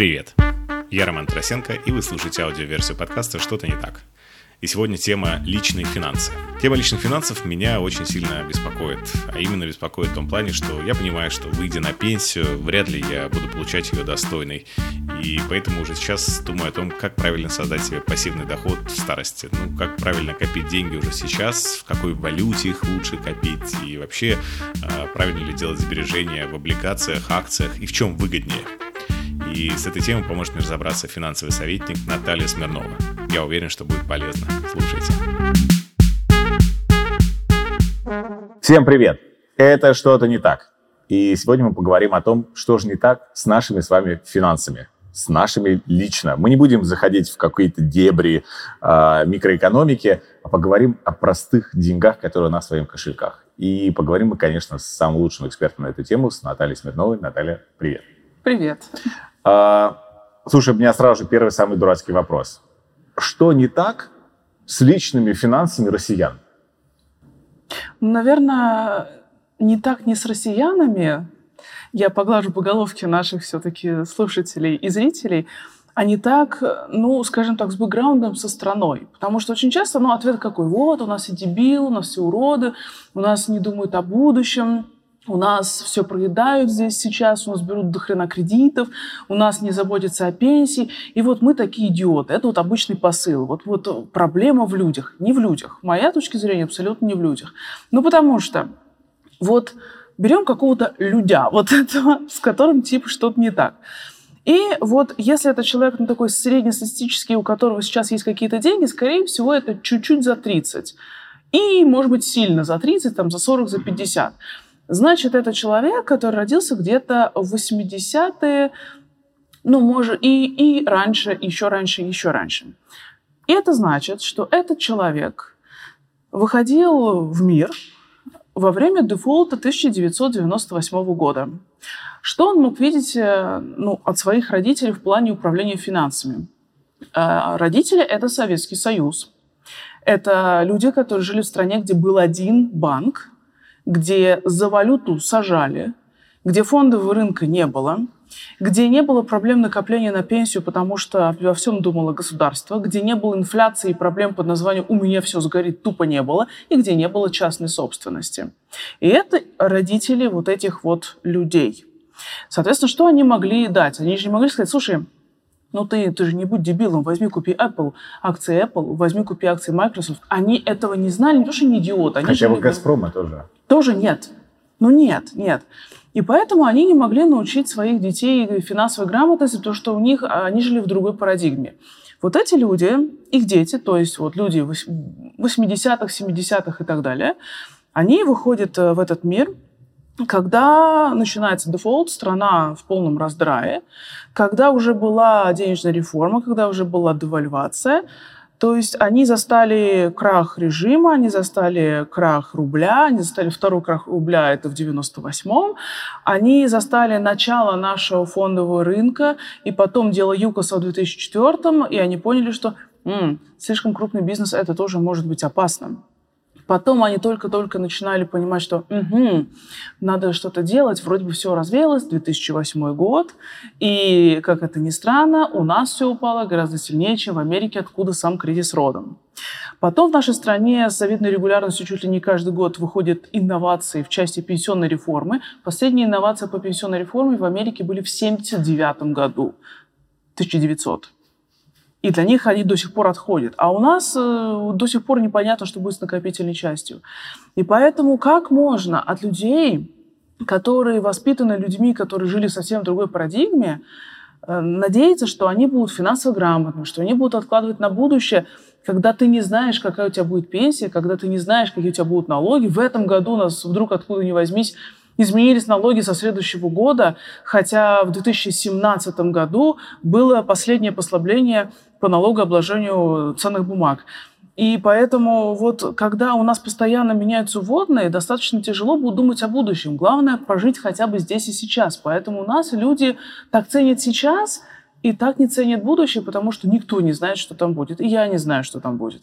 Привет! Я Роман Тарасенко, и вы слушаете аудиоверсию подкаста «Что-то не так». И сегодня тема «Личные финансы». Тема личных финансов меня очень сильно беспокоит. А именно беспокоит в том плане, что я понимаю, что, выйдя на пенсию, вряд ли я буду получать ее достойной. И поэтому уже сейчас думаю о том, как правильно создать себе пассивный доход в старости. Как правильно копить деньги уже сейчас, в какой валюте их лучше копить. И вообще, правильно ли делать сбережения в облигациях, акциях и в чем выгоднее. И с этой темой поможет мне разобраться финансовый советник Наталья Смирнова. Я уверен, что будет полезно. Слушайте. Всем привет! Это «Что-то не так». И сегодня мы поговорим о том, что же не так с нашими с вами финансами. С нашими лично. Мы не будем заходить в какие-то дебри микроэкономики, а поговорим о простых деньгах, которые у нас в своих кошельках. И поговорим мы, конечно, с самым лучшим экспертом на эту тему, с Натальей Смирновой. Наталья, привет! Привет! Слушай, у меня сразу же первый самый дурацкий вопрос. Что не так с личными финансами россиян? Наверное, не так не с россиянами. Я поглажу по головке наших все-таки слушателей и зрителей. А не так, скажем так, с бэкграундом, со страной. Потому что очень часто, ответ какой? Вот, у нас все дебилы, у нас все уроды, у нас не думают о будущем. У нас все проедают здесь сейчас, у нас берут дохрена кредитов, у нас не заботятся о пенсии. И вот мы такие идиоты. Это обычный посыл. Вот проблема в людях. Не в людях. Моя точка зрения абсолютно не в людях. Потому что берем какого-то людя, этого, с которым что-то не так. И если это человек такой среднестатистический, у которого сейчас есть какие-то деньги, скорее всего, это чуть-чуть за 30. И, может быть, сильно за 30, за 40, за 50. Значит, это человек, который родился где-то в 80-е, может, и раньше, еще раньше, еще раньше. И это значит, что этот человек выходил в мир во время дефолта 1998 года. Что он мог видеть, от своих родителей в плане управления финансами? Родители – это Советский Союз. Это люди, которые жили в стране, где был один банк, где за валюту сажали, где фондового рынка не было, где не было проблем накопления на пенсию, потому что во всем думало государство, где не было инфляции и проблем под названием «у меня все сгорит» тупо не было, и где не было частной собственности. И это родители этих людей. Соответственно, что они могли дать? Они же не могли сказать: «Слушай, ты же не будь дебилом, возьми, купи Apple, акции Apple, возьми, купи акции Microsoft». Они этого не знали, не то что не идиоты. Хотя бы «Газпрома» тоже. Тоже нет. Нет. И поэтому они не могли научить своих детей финансовой грамотности, потому что они жили в другой парадигме. Эти люди, их дети, то есть люди 80-х, 70-х и так далее, они выходят в этот мир, когда начинается дефолт, страна в полном раздрае, когда уже была денежная реформа, когда уже была девальвация. То есть они застали крах режима, они застали крах рубля, они застали второй крах рубля, это в 98-м, они застали начало нашего фондового рынка, и потом дело ЮКОСа в 2004-м, и они поняли, что слишком крупный бизнес, это тоже может быть опасным. Потом они только-только начинали понимать, что надо что-то делать, вроде бы все развеялось, 2008 год, и, как это ни странно, у нас все упало гораздо сильнее, чем в Америке, откуда сам кризис родом. Потом в нашей стране с завидной регулярностью чуть ли не каждый год выходят инновации в части пенсионной реформы. Последние инновации по пенсионной реформе в Америке были в 1979 году, 1900. И для них они до сих пор отходят. А у нас до сих пор непонятно, что будет с накопительной частью. И поэтому как можно от людей, которые воспитаны людьми, которые жили в совсем другой парадигме, надеяться, что они будут финансово грамотными, что они будут откладывать на будущее, когда ты не знаешь, какая у тебя будет пенсия, когда ты не знаешь, какие у тебя будут налоги. В этом году у нас вдруг откуда ни возьмись изменились налоги со следующего года, хотя в 2017 году было последнее послабление по налогообложению ценных бумаг. И поэтому когда у нас постоянно меняются вводные, достаточно тяжело будет думать о будущем. Главное – прожить хотя бы здесь и сейчас. Поэтому у нас люди так ценят сейчас и так не ценят будущее, потому что никто не знает, что там будет. И я не знаю, что там будет.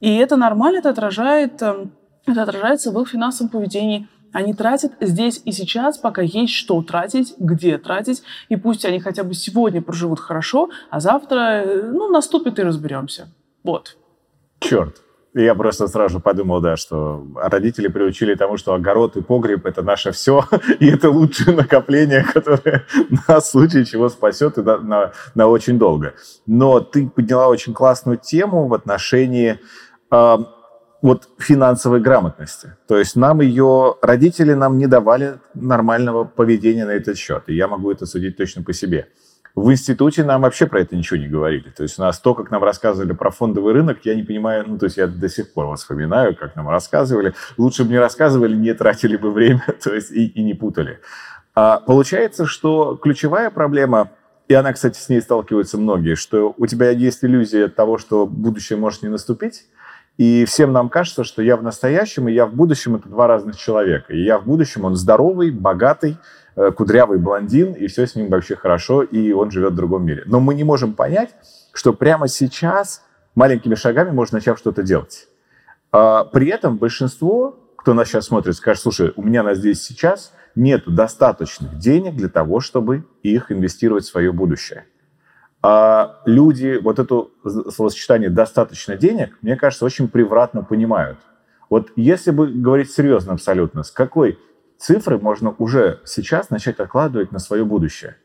И это нормально, это отражается в их финансовом поведении. Они тратят здесь и сейчас, пока есть что тратить, где тратить. И пусть они хотя бы сегодня проживут хорошо, а завтра, наступит и разберемся. Вот. Черт. Я просто сразу подумал, что родители приучили тому, что огород и погреб – это наше все, и это лучшее накопление, которое нас в случае чего спасет и на очень долго. Но ты подняла очень классную тему в отношении финансовой грамотности. То есть родители нам не давали нормального поведения на этот счет, и я могу это судить точно по себе. В институте нам вообще про это ничего не говорили. То есть у нас то, как нам рассказывали про фондовый рынок, я не понимаю, я до сих пор вспоминаю, как нам рассказывали. Лучше бы не рассказывали, не тратили бы время, то есть и не путали. А получается, что ключевая проблема, и она, кстати, с ней сталкиваются многие, что у тебя есть иллюзия того, что будущее может не наступить, и всем нам кажется, что я в настоящем и я в будущем – это два разных человека. И я в будущем, он здоровый, богатый, кудрявый блондин, и все с ним вообще хорошо, и он живет в другом мире. Но мы не можем понять, что прямо сейчас маленькими шагами можно начать что-то делать. При этом большинство, кто нас сейчас смотрит, скажет: слушай, у меня здесь сейчас нет достаточных денег для того, чтобы их инвестировать в свое будущее. Люди это словосочетание «достаточно денег», мне кажется, очень превратно понимают. Если бы говорить серьезно абсолютно, с какой цифры можно уже сейчас начать откладывать на свое будущее?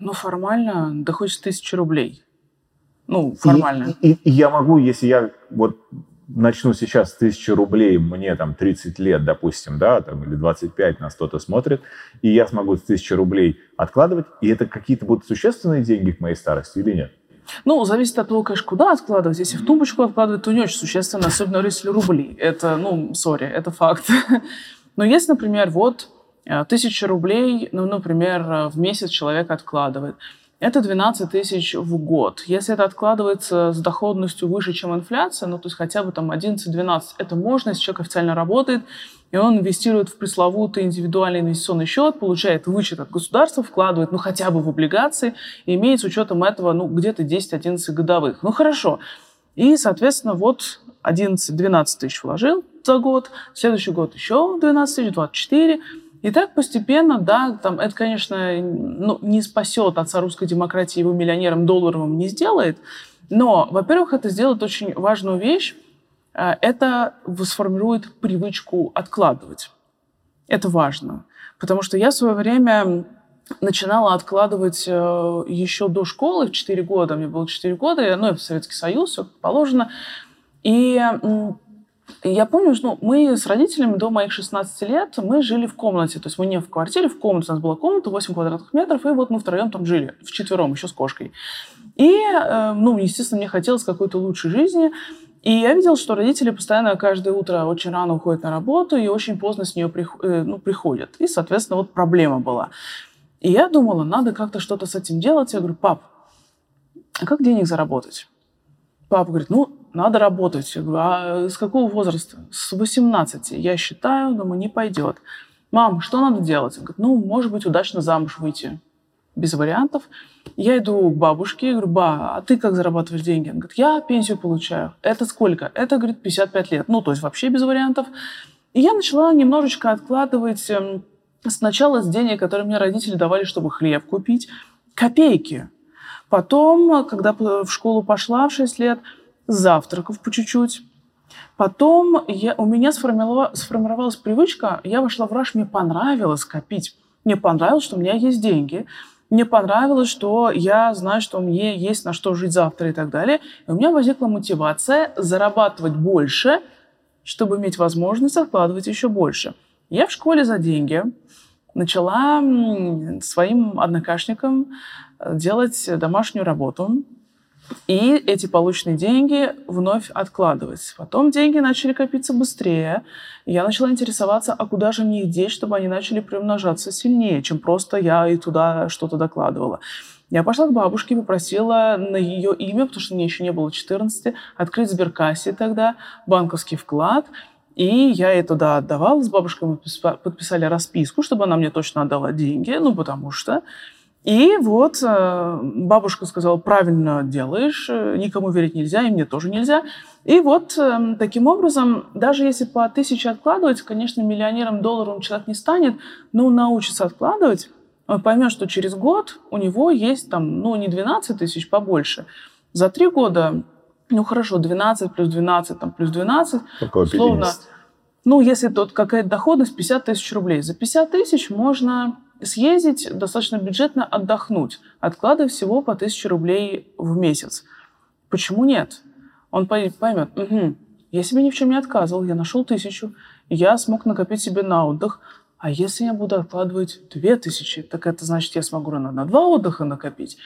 Формально, да хоть 1000 рублей. Формально. И я могу, если я начну сейчас с 1000 рублей, мне 30 лет, допустим, или 25, нас кто-то смотрит, и я смогу с 1000 рублей откладывать, и это какие-то будут существенные деньги к моей старости или нет? Зависит от того, конечно, куда откладывать. Если в тумбочку откладывать, то не очень существенно, особенно если рубли. Это, это факт. Но если, например, 1000 рублей, например, в месяц человек откладывает, это 12 тысяч в год. Если это откладывается с доходностью выше, чем инфляция, то есть хотя бы 11-12, это можно, если человек официально работает, и он инвестирует в пресловутый индивидуальный инвестиционный счет, получает вычет от государства, вкладывает хотя бы в облигации, и имеет с учетом этого где-то 10-11 годовых. Хорошо. И, соответственно, 11-12 тысяч вложил за год, в следующий год еще 12 тысяч, 24. И так постепенно, это, конечно, не спасет отца русской демократии, его миллионером долларовым не сделает, но, во-первых, это сделает очень важную вещь, это сформирует привычку откладывать. Это важно, потому что я в свое время начинала откладывать еще до школы, в 4 года, мне было 4 года, в Советский Союз, все как положено, и... Я помню, что мы с родителями до моих 16 лет мы жили в комнате. То есть мы не в квартире, в комнате. У нас была комната 8 квадратных метров, и мы втроем там жили, вчетвером, еще с кошкой. И, естественно, мне хотелось какой-то лучшей жизни. И я видела, что родители постоянно каждое утро очень рано уходят на работу и очень поздно с нее приходят. И, соответственно, проблема была. И я думала, надо как-то что-то с этим делать. Я говорю: пап, а как денег заработать? Папа говорит: надо работать. Я говорю: а с какого возраста? С 18. Я считаю, думаю, не пойдет. Мам, что надо делать? Он говорит: может быть, удачно замуж выйти. Без вариантов. Я иду к бабушке, говорю: ба, а ты как зарабатываешь деньги? Он говорит: я пенсию получаю. Это сколько? Это, говорит, 55 лет. То есть вообще без вариантов. И я начала немножечко откладывать сначала с денег, которые мне родители давали, чтобы хлеб купить. Копейки. Потом, когда в школу пошла в 6 лет, завтраков по чуть-чуть. Потом у меня сформировалась привычка, я вошла в раж, мне понравилось копить. Мне понравилось, что у меня есть деньги. Мне понравилось, что я знаю, что мне есть на что жить завтра и так далее. И у меня возникла мотивация зарабатывать больше, чтобы иметь возможность откладывать еще больше. Я в школе за деньги начала своим однокашникам делать домашнюю работу. И эти полученные деньги вновь откладывать. Потом деньги начали копиться быстрее. Я начала интересоваться, а куда же мне их деть, чтобы они начали приумножаться сильнее, чем просто я и туда что-то докладывала. Я пошла к бабушке, попросила на ее имя, потому что мне еще не было 14, открыть Сберкассе тогда, банковский вклад. И я ей туда отдавала. С бабушкой мы подписали расписку, чтобы она мне точно отдала деньги, потому что... И вот бабушка сказала, правильно делаешь, никому верить нельзя, и мне тоже нельзя. И вот таким образом, даже если по 1000 откладывать, конечно, миллионером долларовым человек не станет, но он научится откладывать, он поймет, что через год у него есть там, ну, не 12 тысяч, побольше. За 3 года, ну хорошо, 12 плюс 12, там, плюс 12, условно, ну, если тут какая-то доходность 50 тысяч рублей. За 50 тысяч можно съездить достаточно бюджетно, отдохнуть, откладывая всего по 1000 рублей в месяц. Почему нет? Он поймет, я себе ни в чем не отказывал, я нашел 1000, я смог накопить себе на отдых, а если я буду откладывать 2000, так это значит, я смогу на 2 отдыха накопить,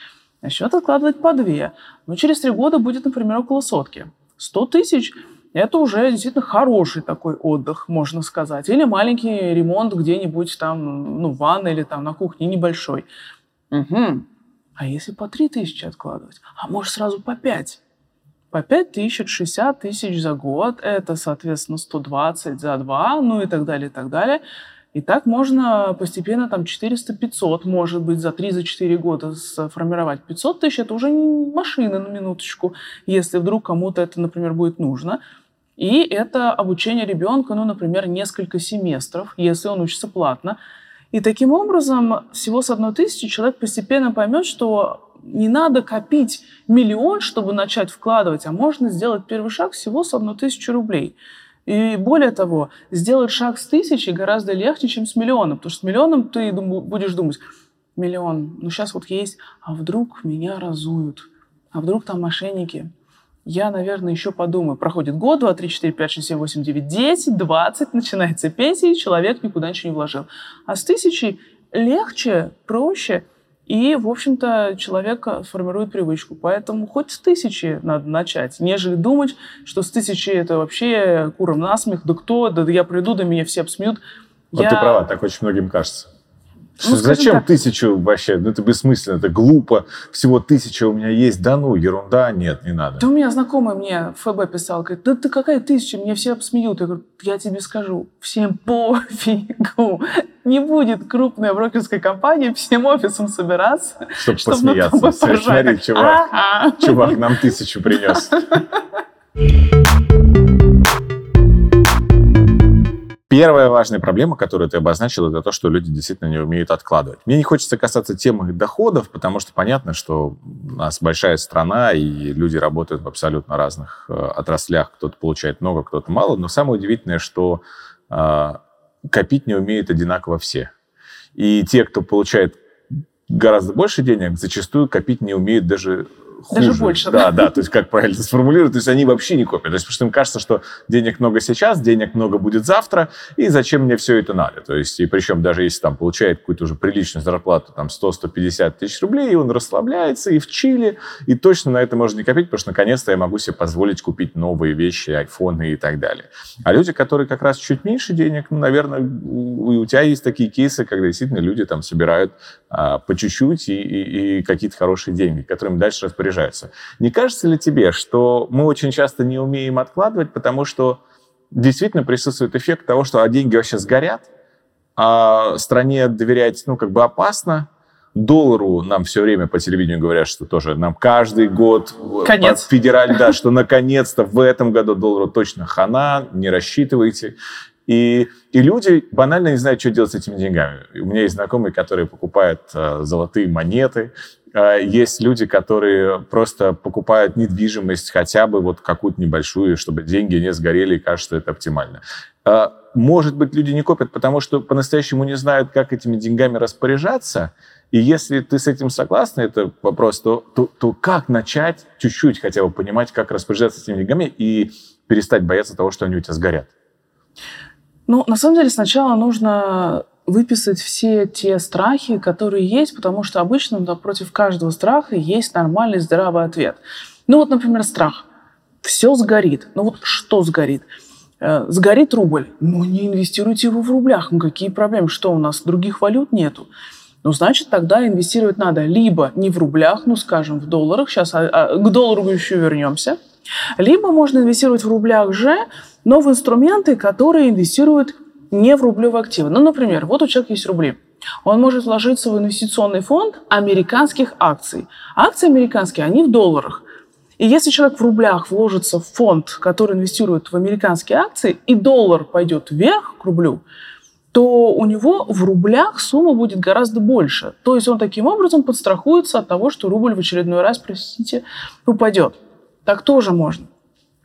начнет откладывать по 2, но через 3 года будет, например, около сотки. 100 тысяч – это уже действительно хороший такой отдых, можно сказать, или маленький ремонт где-нибудь там, ну, в ванной или там на кухне небольшой. Угу. А если по 3000 откладывать? А может, сразу по 5? По 5 тысяч, 60 тысяч за год, это, соответственно, 120 за 2, ну и так далее, и так далее. И так можно постепенно там 400-500, может быть, за 3-4 года сформировать. 500 тысяч – это уже машина, на минуточку, если вдруг кому-то это, например, будет нужно. И это обучение ребенка, ну, например, несколько семестров, если он учится платно. И таким образом всего с 1000 человек постепенно поймет, что не надо копить миллион, чтобы начать вкладывать, а можно сделать первый шаг всего с 1000 рублей. И более того, сделать шаг с 1000 гораздо легче, чем с миллионом, потому что с миллионом ты будешь думать, миллион, ну сейчас вот есть, а вдруг меня разуют, а вдруг там мошенники, я, наверное, еще подумаю. Проходит год, 2, 3, 4, 5, 6, 7, 8, 9, 10, 20, начинается пенсия, и человек никуда ничего не вложил. А с 1000 легче, проще. И, в общем-то, человек формирует привычку. Поэтому хоть с 1000 надо начать, нежели думать, что с 1000 это вообще курам насмех, да кто, да я приду, да меня все обсмеют. Вот я... ты права, так очень многим кажется. Ну, зачем так. 1000 вообще? Ну, это бессмысленно, это глупо. Всего 1000 у меня есть, да ну, ерунда, нет, не надо. Да у меня знакомая мне ФБ писала, говорит, да ты какая 1000, меня все обсмеют. Я говорю, я тебе скажу, всем пофигу. Не будет крупная брокерская компания всем офисом собираться, чтобы посмеяться. Смотри, чувак нам 1000 принес. Первая важная проблема, которую ты обозначил, это то, что люди действительно не умеют откладывать. Мне не хочется касаться темы доходов, потому что понятно, что у нас большая страна, и люди работают в абсолютно разных отраслях. Кто-то получает много, кто-то мало. Но самое удивительное, что копить не умеют одинаково все. И те, кто получает гораздо больше денег, зачастую копить не умеют даже... хуже. Даже больше. Да, да, то есть как правильно сформулировать, то есть они вообще не копят. То есть потому что им кажется, что денег много сейчас, денег много будет завтра, и зачем мне все это надо? То есть, и причем даже если там получает какую-то уже приличную зарплату, там 100-150 тысяч рублей, и он расслабляется, и в Чили, и точно на это можно не копить, потому что наконец-то я могу себе позволить купить новые вещи, айфоны и так далее. А люди, которые как раз чуть меньше денег, ну, наверное, у тебя есть такие кейсы, когда действительно люди там собирают по чуть-чуть и какие-то хорошие деньги, которыми дальше распоряжаются. Не кажется ли тебе, что мы очень часто не умеем откладывать, потому что действительно присутствует эффект того, что деньги вообще сгорят, а стране доверять, ну, как бы опасно, доллару нам все время по телевидению говорят, что тоже нам каждый год... Конец. Федераль, да, что наконец-то в этом году доллару точно хана, не рассчитывайте. И люди банально не знают, что делать с этими деньгами. У меня есть знакомые, которые покупают золотые монеты. Есть люди, которые просто покупают недвижимость, хотя бы вот какую-то небольшую, чтобы деньги не сгорели, и кажется, это оптимально. Может быть, люди не копят, потому что по-настоящему не знают, как этими деньгами распоряжаться. И если ты с этим согласна, это вопрос, то как начать чуть-чуть хотя бы понимать, как распоряжаться этими деньгами и перестать бояться того, что они у тебя сгорят? Ну, на самом деле, сначала нужно... выписать все те страхи, которые есть, потому что обычно против каждого страха есть нормальный здравый ответ. Ну вот, например, страх. Все сгорит. Ну вот что сгорит? Сгорит рубль. Ну не инвестируйте его в рублях. Ну какие проблемы? Что у нас? Других валют нету. Ну значит, тогда инвестировать надо либо не в рублях, ну скажем, в долларах. Сейчас к доллару еще вернемся. Либо можно инвестировать в рублях же, но в инструменты, которые инвестируют не в рублевые активы. Ну, например, вот у человека есть рубли. Он может вложиться в инвестиционный фонд американских акций. Акции американские, они в долларах. И если человек в рублях вложится в фонд, который инвестирует в американские акции, и доллар пойдет вверх к рублю, то у него в рублях сумма будет гораздо больше. То есть он таким образом подстрахуется от того, что рубль в очередной раз, простите, упадет. Так тоже можно.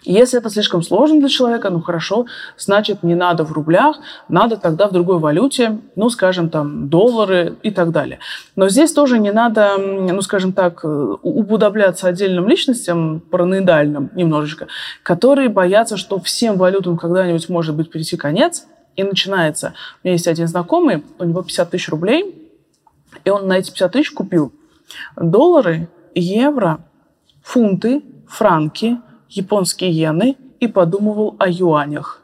Если это слишком сложно для человека, ну хорошо, значит, не надо в рублях, надо тогда в другой валюте, ну, скажем, там, доллары и так далее. Но здесь тоже не надо, ну, скажем так, уподобляться отдельным личностям, параноидальным немножечко, которые боятся, что всем валютам когда-нибудь может быть перейти конец, и начинается. У меня есть один знакомый, у него 50 тысяч рублей, и он на эти 50 тысяч купил доллары, евро, фунты, франки, японские иены и подумывал о юанях.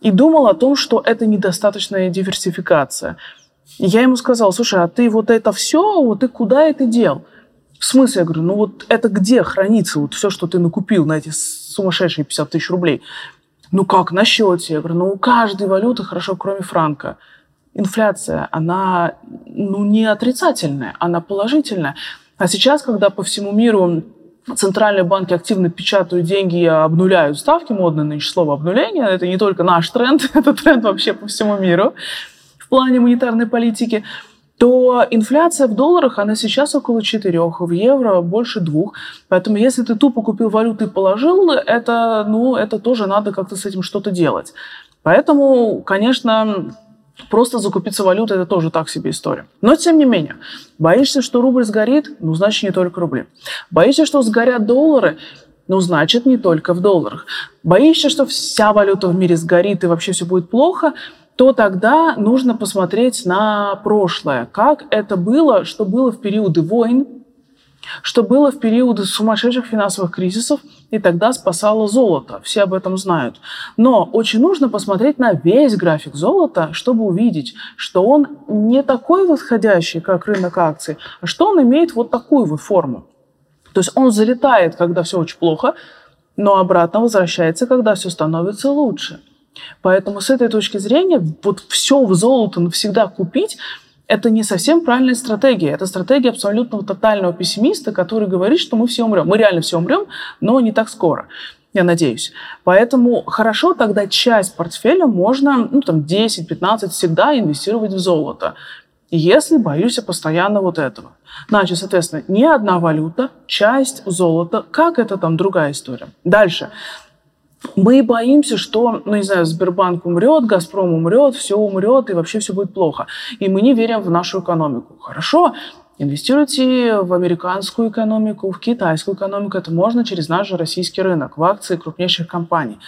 И думал о том, что это недостаточная диверсификация. Я ему сказала: слушай, а ты вот это все, вот ты куда это дел? В смысле? Я говорю, ну вот это где хранится вот все, что ты накупил на эти сумасшедшие 50 тысяч рублей? Ну как, на счете? Я говорю, ну у каждой валюты хорошо, кроме франка. Инфляция, она ну, не отрицательная, она положительная. А сейчас, когда по всему миру центральные банки активно печатают деньги и обнуляют ставки, модное нынче слово обнуление, это не только наш тренд, это тренд вообще по всему миру в плане монетарной политики, то инфляция в долларах, она сейчас около 4, в евро больше 2. Поэтому если ты тупо купил валюту и положил, это, ну, это тоже надо как-то с этим что-то делать. Поэтому, конечно, просто закупиться валютой – это тоже так себе история. Но, тем не менее, боишься, что рубль сгорит? Ну, значит, не только рубли. Боишься, что сгорят доллары? Ну, значит, не только в долларах. Боишься, что вся валюта в мире сгорит и вообще все будет плохо? То тогда нужно посмотреть на прошлое. Как это было, что было в периоды войн, что было в периоды сумасшедших финансовых кризисов, и тогда спасало золото. Все об этом знают. Но очень нужно посмотреть на весь график золота, чтобы увидеть, что он не такой восходящий, как рынок акций, а что он имеет вот такую вот форму. То есть он залетает, когда все очень плохо, но обратно возвращается, когда все становится лучше. Поэтому с этой точки зрения вот все в золото навсегда купить – это не совсем правильная стратегия. Это стратегия абсолютного тотального пессимиста, который говорит, что мы все умрем. Мы реально все умрем, но не так скоро, я надеюсь. Поэтому хорошо тогда часть портфеля можно, ну, там 10-15 всегда инвестировать в золото, если боюсь постоянно вот этого. Значит, соответственно, не одна валюта, часть золота, как это там другая история. Дальше. Мы боимся, что, ну, не знаю, Сбербанк умрет, Газпром умрет, все умрет, и вообще все будет плохо. И мы не верим в нашу экономику. Хорошо, инвестируйте в американскую экономику, в китайскую экономику. Это можно через наш же российский рынок, в акции крупнейших компаний.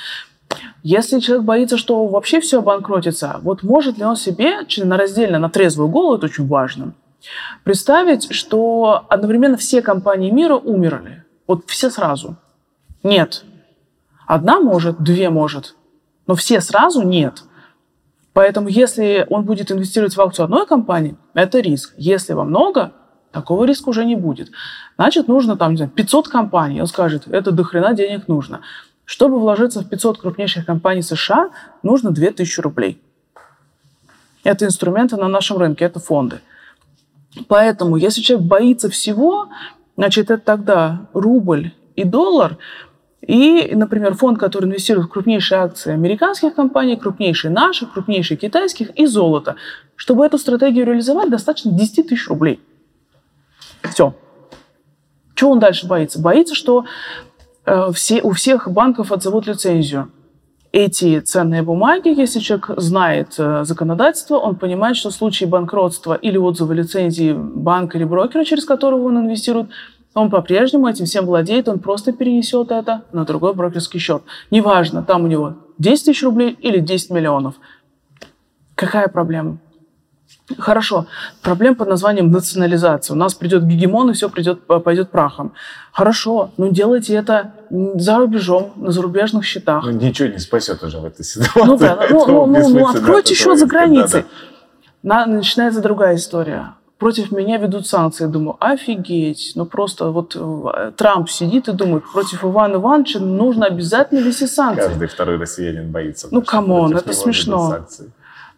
Если человек боится, что вообще все обанкротится, вот может ли он себе раздельно, на трезвую голову, это очень важно, представить, что одновременно все компании мира умерли? Вот все сразу. Нет. Одна может, две может, но все сразу нет. Поэтому если он будет инвестировать в акцию одной компании, это риск. Если во много, такого риска уже не будет. Значит, нужно там, не знаю, 500 компаний. Он скажет, это до хрена денег нужно. Чтобы вложиться в 500 крупнейших компаний США, нужно 2000 рублей. Это инструменты на нашем рынке, это фонды. Поэтому если человек боится всего, значит, это тогда рубль и доллар. И, например, фонд, который инвестирует в крупнейшие акции американских компаний, крупнейшие наших, крупнейшие китайских и золото. Чтобы эту стратегию реализовать, достаточно 10 тысяч рублей. Все. Чего он дальше боится? Боится, что у всех банков отзовут лицензию. Эти ценные бумаги, если человек знает законодательство, он понимает, что в случае банкротства или отзыва лицензии банка или брокера, через которого он инвестирует, он по-прежнему этим всем владеет, он просто перенесет это на другой брокерский счет. Неважно, там у него 10 тысяч рублей или 10 миллионов. Какая проблема? Хорошо, проблема под названием национализация. У нас придет гегемон, и все пойдет прахом. Хорошо, но делайте это за рубежом, на зарубежных счетах. Ну, ничего не спасет уже в этой ситуации. Ну, да, откройте счет за границей. Да. Начинается другая история. Против меня ведут санкции. Думаю, офигеть. Ну просто вот Трамп сидит и думает, против Ивана Ивановича нужно обязательно вести санкции. Каждый второй россиянин боится. Ну, камон, это смешно.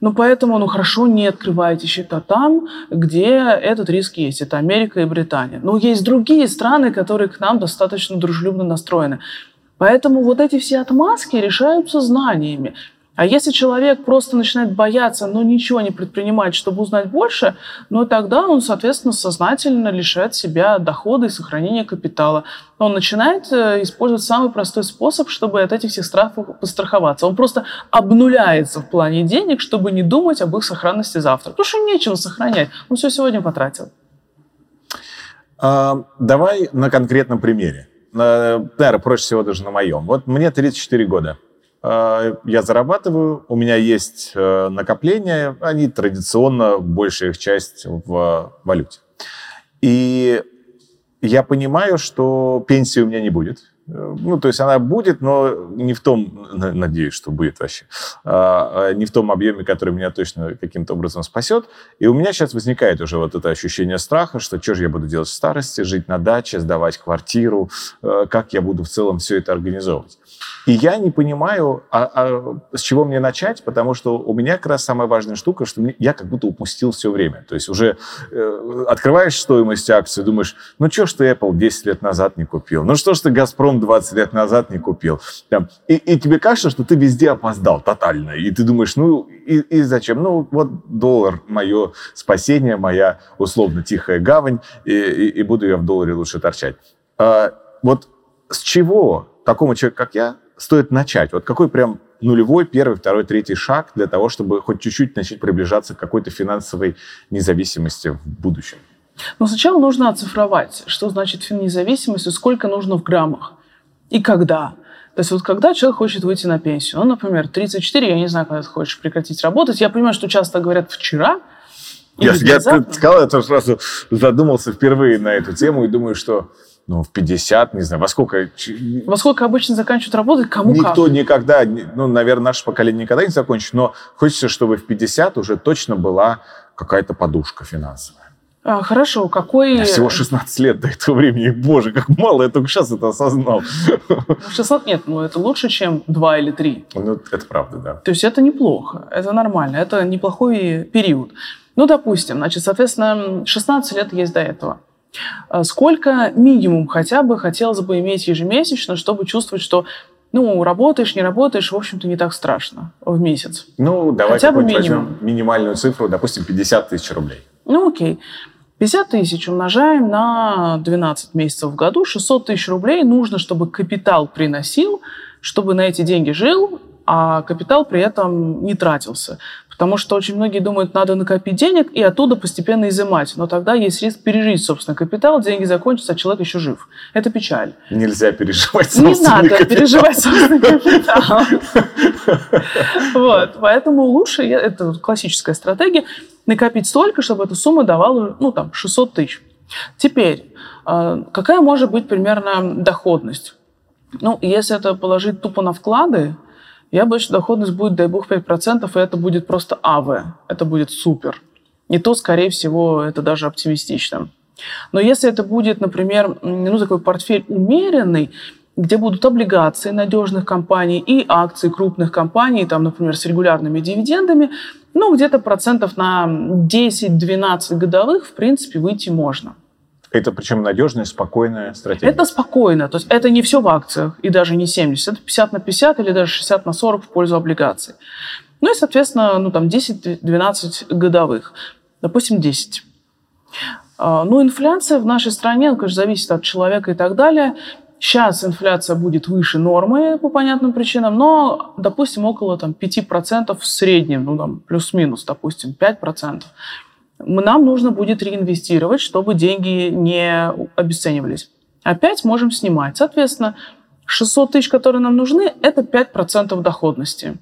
Но поэтому, хорошо, не открывайте счета там, где этот риск есть. Это Америка и Британия. Но есть другие страны, которые к нам достаточно дружелюбно настроены. Поэтому эти все отмазки решаются знаниями. А если человек просто начинает бояться, но ничего не предпринимать, чтобы узнать больше, тогда он, соответственно, сознательно лишает себя дохода и сохранения капитала. Он начинает использовать самый простой способ, чтобы от этих всех страхов постраховаться. Он просто обнуляется в плане денег, чтобы не думать об их сохранности завтра. Потому что нечего сохранять. Он все сегодня потратил. Давай на конкретном примере. Наверное, проще всего даже на моем. Мне 34 года. Я зарабатываю, у меня есть накопления, они традиционно, большая их часть в валюте. И я понимаю, что пенсии у меня не будет. То есть она будет, но не в том, надеюсь, что будет вообще, не в том объеме, который меня точно каким-то образом спасет. И у меня сейчас возникает уже это ощущение страха, что что же я буду делать в старости, жить на даче, сдавать квартиру, как я буду в целом все это организовывать. И я не понимаю, с чего мне начать, потому что у меня как раз самая важная штука, что я как будто упустил все время. То есть уже открываешь стоимость акций, думаешь, что ж ты Apple 10 лет назад не купил, что ж ты Газпром 20 лет назад не купил. И тебе кажется, что ты везде опоздал тотально. И ты думаешь, и зачем? Доллар мое спасение, моя условно тихая гавань, и буду я в долларе лучше торчать. С чего такому человеку, как я, стоит начать? Какой прям нулевой, первый, второй, третий шаг для того, чтобы хоть чуть-чуть начать приближаться к какой-то финансовой независимости в будущем? Сначала нужно оцифровать, что значит независимость и сколько нужно в граммах и когда. То есть когда человек хочет выйти на пенсию, например, 34, я не знаю, когда ты хочешь прекратить работать. Я понимаю, что часто говорят «вчера». Я сказал, я тоже сразу задумался впервые на эту тему и думаю, что... в 50, не знаю, во сколько обычно заканчивают работать, кому как. Никто никогда, наверное, наше поколение никогда не закончит, но хочется, чтобы в 50 уже точно была какая-то подушка финансовая. Хорошо, какой... Я всего 16 лет до этого времени. Боже, как мало, я только сейчас это осознал. 16 нет, это лучше, чем 2 или 3. Это правда, да. То есть это неплохо, это нормально, это неплохой период. Допустим, соответственно, 16 лет есть до этого. Сколько минимум хотя бы хотелось бы иметь ежемесячно, чтобы чувствовать, что работаешь, не работаешь, в общем-то, не так страшно в месяц? Давай возьмем минимальную цифру, допустим, 50 тысяч рублей. Окей. 50 тысяч умножаем на 12 месяцев в году, 600 тысяч рублей нужно, чтобы капитал приносил, чтобы на эти деньги жил, а капитал при этом не тратился. Потому что очень многие думают, надо накопить денег и оттуда постепенно изымать. Но тогда есть риск пережить, собственно, капитал, деньги закончатся, а человек еще жив. Это печаль. Нельзя переживать собственный капитал. Не надо переживать собственный капитал. Поэтому лучше, это классическая стратегия, накопить столько, чтобы эта сумма давала 600 тысяч. Теперь, какая может быть примерно доходность? Если это положить тупо на вклады, я боюсь, что доходность будет, дай бог, 5%, и это будет просто АВ. Это будет супер. И то, скорее всего, это даже оптимистично. Но если это будет, например, такой портфель умеренный, где будут облигации надежных компаний и акции крупных компаний, например, с регулярными дивидендами, где-то 10-12% годовых, в принципе, выйти можно. Это причем надежная, спокойная стратегия. Это спокойно. То есть это не все в акциях, и даже не 70. Это 50/50 или даже 60/40 в пользу облигаций. И, соответственно, 10-12 годовых. Допустим, 10. Инфляция в нашей стране, конечно, зависит от человека и так далее. Сейчас инфляция будет выше нормы по понятным причинам, но, допустим, около 5% в среднем, плюс-минус, допустим, 5%. Нам нужно будет реинвестировать, чтобы деньги не обесценивались. Опять можем снимать. Соответственно, 600 тысяч, которые нам нужны, это 5% доходности.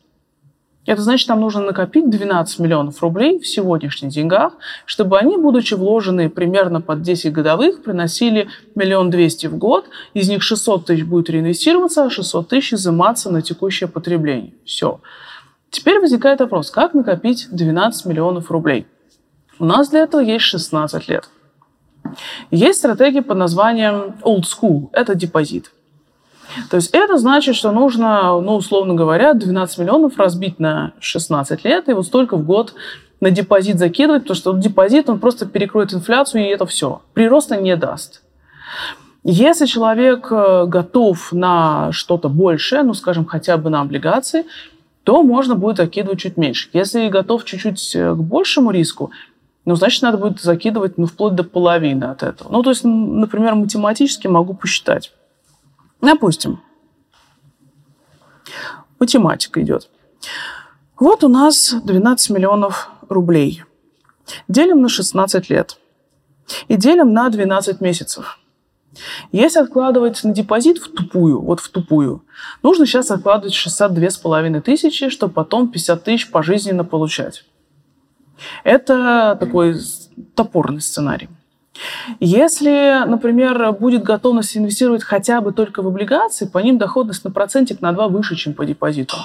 Это значит, нам нужно накопить 12 миллионов рублей в сегодняшних деньгах, чтобы они, будучи вложены примерно под 10 годовых, приносили 1 200 000 в год. Из них 600 тысяч будет реинвестироваться, а 600 тысяч изыматься на текущее потребление. Все. Теперь возникает вопрос, как накопить 12 миллионов рублей? У нас для этого есть 16 лет. Есть стратегия под названием Old School. Это депозит. То есть это значит, что нужно, ну, условно говоря, 12 миллионов разбить на 16 лет и вот столько в год на депозит закидывать, потому что депозит, он просто перекроет инфляцию, и это все. Прироста не даст. Если человек готов на что-то большее, ну, скажем, хотя бы на облигации, то можно будет закидывать чуть меньше. Если готов чуть-чуть к большему риску, ну, значит, надо будет закидывать, ну, вплоть до половины от этого. Ну, то есть, например, математически могу посчитать. Допустим, математика идет. Вот у нас 12 миллионов рублей. Делим на 16 лет. И делим на 12 месяцев. Если откладывать на депозит в тупую, вот в тупую, нужно сейчас откладывать 62,5 тысячи, чтобы потом 50 тысяч пожизненно получать. Это такой топорный сценарий. Если, например, будет готовность инвестировать хотя бы только в облигации, по ним доходность на процентик на 2 выше, чем по депозиту,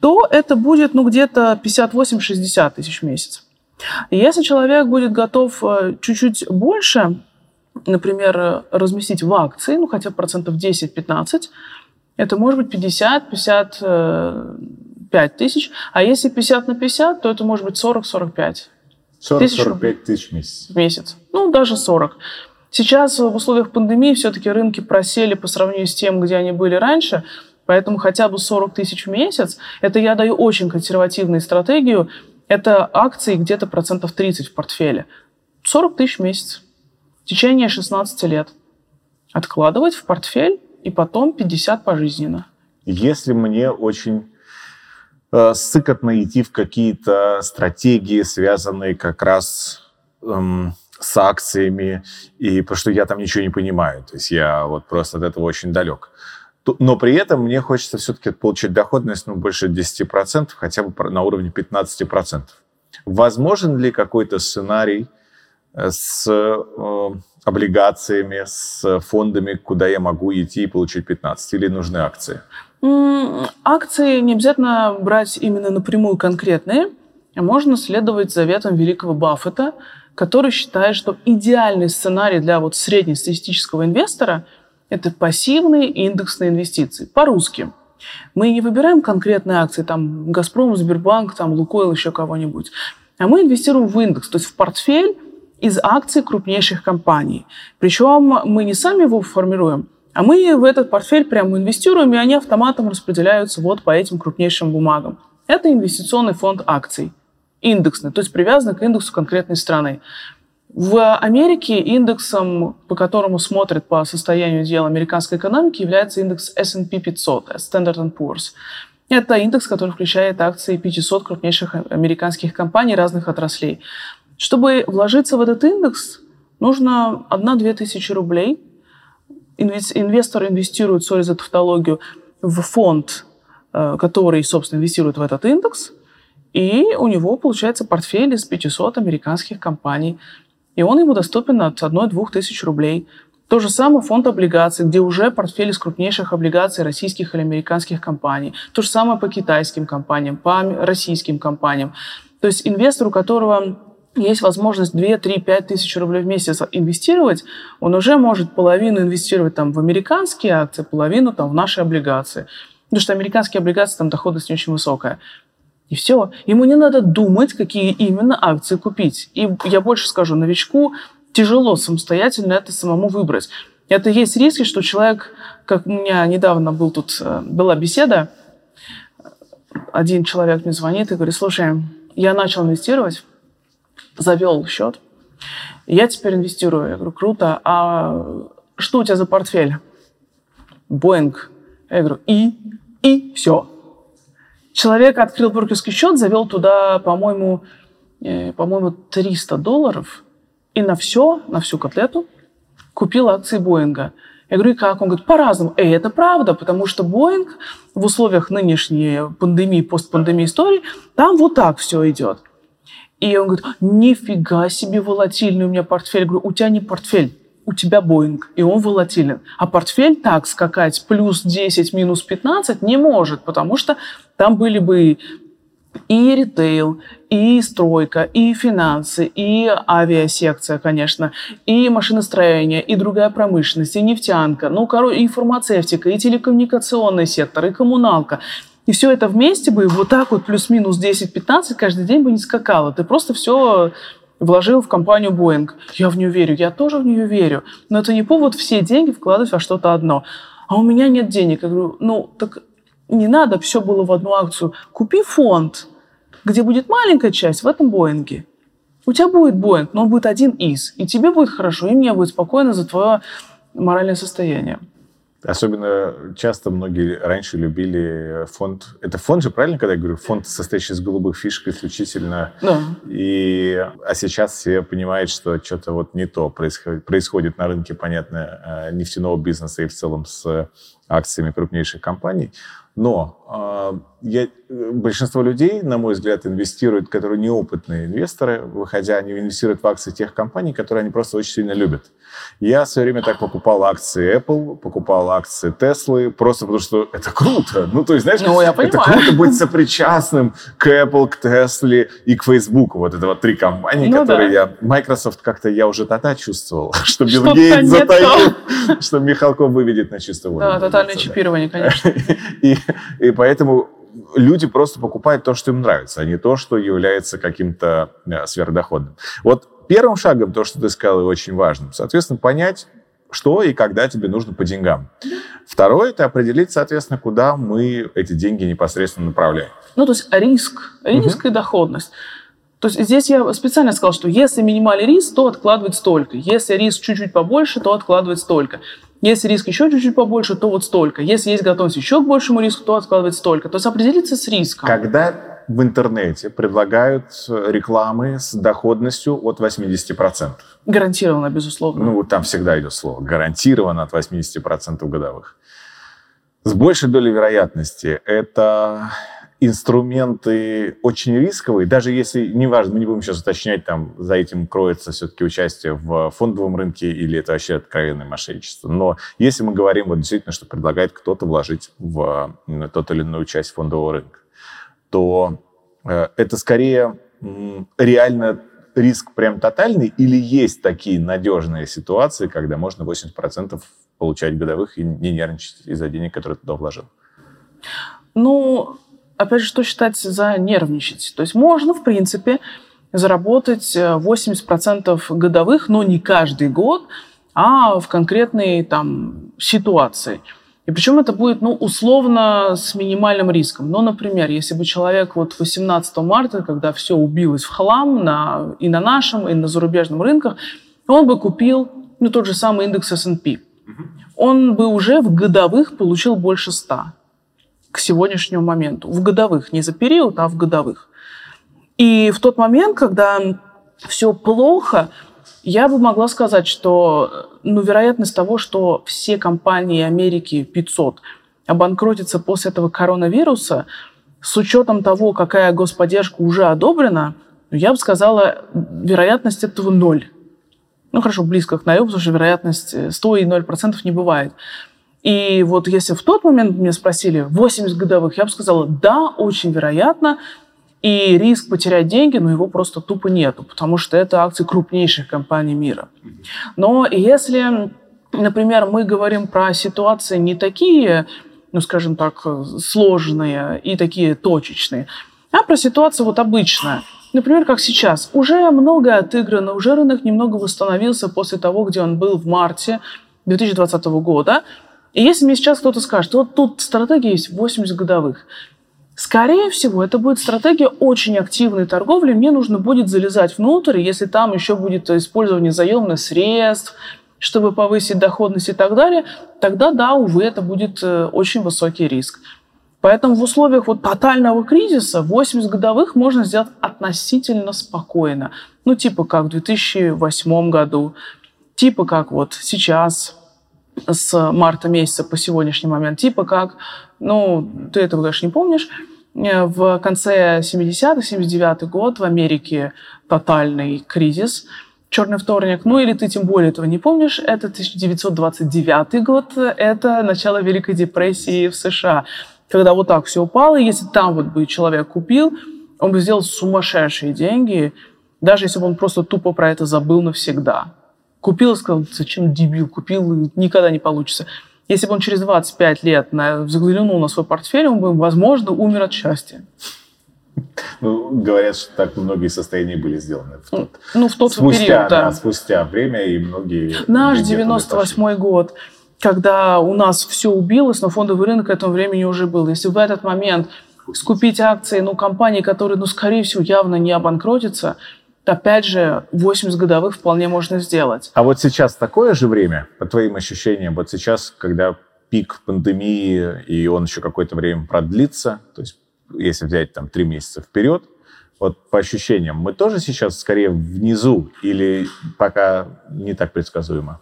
то это будет, ну, где-то 58-60 тысяч в месяц. Если человек будет готов чуть-чуть больше, например, разместить в акции, ну, хотя бы процентов 10-15, это может быть 50-55 тысяч. А если 50 на 50, то это может быть 40-45 тысяч. 40-45 тысяч в месяц. Ну, даже 40. Сейчас в условиях пандемии все-таки рынки просели по сравнению с тем, где они были раньше, поэтому хотя бы 40 тысяч в месяц. Это я даю очень консервативную стратегию. Это акции где-то процентов 30 в портфеле. 40 тысяч в месяц. В течение 16 лет откладывать в портфель и потом 50 пожизненно. Если мне очень сыкотно идти в какие-то стратегии, связанные как раз с акциями, и, потому что я там ничего не понимаю, то есть я вот просто от этого очень далек. Но при этом мне хочется все-таки получить доходность, ну, больше 10%, хотя бы на уровне 15%. Возможен ли какой-то сценарий с облигациями, с фондами, куда я могу идти и получить 15? Или нужны акции? Акции не обязательно брать именно напрямую конкретные. Можно следовать заветам великого Баффета, который считает, что идеальный сценарий для вот среднестатистического инвестора – это пассивные индексные инвестиции. По-русски. Мы не выбираем конкретные акции, там «Газпром», «Сбербанк», там «Лукойл», еще кого-нибудь. А мы инвестируем в индекс, то есть в портфель, из акций крупнейших компаний. Причем мы не сами его формируем, а мы в этот портфель прямо инвестируем, и они автоматом распределяются вот по этим крупнейшим бумагам. Это инвестиционный фонд акций, индексный, то есть привязанный к индексу конкретной страны. В Америке индексом, по которому смотрят по состоянию дела американской экономики, является индекс S&P 500, Standard & Poor's. Это индекс, который включает акции 500 крупнейших американских компаний разных отраслей. Чтобы вложиться в этот индекс, нужно 1-2 тысячи рублей. Инвестор инвестирует, сори за тавтологию, в фонд, который, собственно, инвестирует в этот индекс, и у него получается портфель из 500 американских компаний, и он ему доступен от 1-2 тысяч рублей. То же самое фонд облигаций, где уже портфель из крупнейших облигаций российских или американских компаний. То же самое по китайским компаниям, по российским компаниям. То есть инвестор, у которого есть возможность 2-3-5 тысяч рублей в месяц инвестировать, он уже может половину инвестировать там в американские акции, половину там в наши облигации. Потому что американские облигации, там доходность не очень высокая. И все. Ему не надо думать, какие именно акции купить. И я больше скажу, новичку тяжело самостоятельно это самому выбрать. Это есть риски, что человек, как у меня недавно была беседа, один человек мне звонит и говорит: слушай, я начал инвестировать, завел счет, я теперь инвестирую. Я говорю: круто, а что у тебя за портфель? Боинг. Я говорю: и все. Человек открыл брокерский счет, завел туда, по-моему, $300, и на всю котлету купил акции Боинга. Я говорю: и как? Он говорит: по-разному. И это правда, потому что Боинг в условиях нынешней пандемии, постпандемии истории, там вот так все идет. И он говорит: нифига себе волатильный у меня портфель. Я говорю: у тебя не портфель, у тебя Боинг, и он волатилен. А портфель так скакать плюс 10, минус 15 не может, потому что там были бы и ритейл, и стройка, и финансы, и авиасекция, конечно, и машиностроение, и другая промышленность, и нефтянка, ну, и фармацевтика, и телекоммуникационный сектор, и коммуналка. И все это вместе бы вот так вот плюс-минус 10-15 каждый день бы не скакало. Ты просто все вложил в компанию «Боинг». Я в нее верю, я тоже в нее верю. Но это не повод все деньги вкладывать во что-то одно. А у меня нет денег. Я говорю, ну, так не надо, все было в одну акцию. Купи фонд, где будет маленькая часть в этом «Боинге». У тебя будет «Боинг», но он будет один из. И тебе будет хорошо, и мне будет спокойно за твое моральное состояние. Особенно часто многие раньше любили фонд. Это фонд же, правильно, когда я говорю? Фонд, состоящий из голубых фишек исключительно. Да. А сейчас все понимают, что что-то вот не то происходит на рынке, понятно, нефтяного бизнеса и в целом с акциями крупнейших компаний. Но большинство людей, на мой взгляд, инвестируют, которые неопытные инвесторы, выходя, они инвестируют в акции тех компаний, которые они просто очень сильно любят. Я в свое время так покупал акции Apple, покупал акции Tesla, просто потому что это круто. Ну, то есть, знаешь, это круто быть сопричастным к Apple, к Tesla и к Facebook. Вот это вот три компании, которые я... Microsoft как-то я уже тогда чувствовал, что Билл Гейтс затаил, что Михалков выведет на чистую воду. Да, тотальное чипирование, конечно. И поэтому люди просто покупают то, что им нравится, а не то, что является каким-то сверхдоходным. Вот первым шагом, то, что ты сказал, и очень важным, соответственно, понять, что и когда тебе нужно по деньгам. Второе – это определить, соответственно, куда мы эти деньги непосредственно направляем. Ну, то есть риск и доходность. То есть здесь я специально сказал, что если минимальный риск, то откладывать столько. Если риск чуть-чуть побольше, то откладывать столько. Если риск еще чуть-чуть побольше, то вот столько. Если есть готовность еще к большему риску, то откладывать столько. То есть определиться с риском. Когда в интернете предлагают рекламы с доходностью от 80%? Гарантированно, безусловно. Ну, там всегда идет слово. Гарантированно от 80% годовых. С большей долей вероятности это... инструменты очень рисковые, даже если, неважно, мы не будем сейчас уточнять, там за этим кроется все-таки участие в фондовом рынке или это вообще откровенное мошенничество. Но если мы говорим вот действительно, что предлагает кто-то вложить в тот или иную часть фондового рынка, то это скорее реально риск прям тотальный или есть такие надежные ситуации, когда можно 80% получать годовых и не нервничать из-за денег, которые туда вложил? Ну... Опять же, что считать за нервничать? То есть можно, в принципе, заработать 80% годовых, но не каждый год, а в конкретной там, ситуации. И причем это будет условно с минимальным риском. Но, например, если бы человек 18 марта, когда все убилось в хлам и на нашем, и на зарубежном рынках, он бы купил тот же самый индекс S&P. Он бы уже в годовых получил больше 100 к сегодняшнему моменту. В годовых, не за период, а в годовых. И в тот момент, когда все плохо, я бы могла сказать, что вероятность того, что все компании Америки 500 обанкротятся после этого коронавируса, с учетом того, какая господдержка уже одобрена, я бы сказала, вероятность этого 0. Хорошо, близко к 0, потому что вероятность 100 и 0% не бывает. И если в тот момент меня спросили 80 годовых, я бы сказала, да, очень вероятно, и риск потерять деньги, но его просто тупо нету, потому что это акции крупнейших компаний мира. Но если, например, мы говорим про ситуации не такие, скажем так, сложные и такие точечные, а про ситуацию обычную, например, как сейчас, уже многое отыграно, уже рынок немного восстановился после того, где он был в марте 2020 года. И если мне сейчас кто-то скажет, тут стратегия есть 80 годовых, скорее всего, это будет стратегия очень активной торговли, мне нужно будет залезать внутрь, если там еще будет использование заемных средств, чтобы повысить доходность и так далее, тогда, да, увы, это будет очень высокий риск. Поэтому в условиях тотального кризиса 80 годовых можно сделать относительно спокойно. Как в 2008 году, как сейчас... с марта месяца по сегодняшний момент, ты этого, конечно, не помнишь, в конце 70-х, 79-й год в Америке тотальный кризис, черный вторник, или ты тем более этого не помнишь, это 1929 год, это начало Великой депрессии в США, когда так все упало, если там бы человек купил, он бы сделал сумасшедшие деньги, даже если бы он просто тупо про это забыл навсегда. Купил и сказал, зачем дебил, купил, никогда не получится. Если бы он через 25 лет заглянул на свой портфель, он бы, возможно, умер от счастья. Ну, говорят, что так многие состояния были сделаны в тот, спустя, период, да. Спустя время, и многие... Наш 98-й год, когда у нас все убилось, но фондовый рынок к этому времени уже был. Если в этот момент скупить акции компании, которые, скорее всего, явно не обанкротятся, опять же, 80 годовых вполне можно сделать. А вот сейчас такое же время, по твоим ощущениям, вот сейчас, когда пик пандемии, и он еще какое-то время продлится, то есть если взять 3 месяца вперед, вот по ощущениям, мы тоже сейчас скорее внизу или пока не так предсказуемо?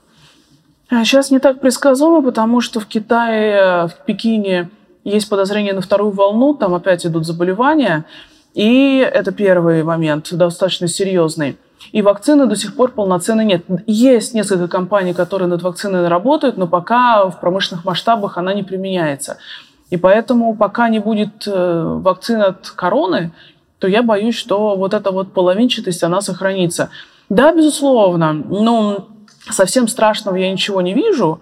Сейчас не так предсказуемо, потому что в Китае, в Пекине есть подозрение на вторую волну, там опять идут заболевания, и это первый момент, достаточно серьезный. И вакцины до сих пор полноценной нет. Есть несколько компаний, которые над вакциной работают, но пока в промышленных масштабах она не применяется. И поэтому пока не будет вакцины от короны, то я боюсь, что вот эта вот половинчатость, она сохранится. Да, безусловно, совсем страшного я ничего не вижу,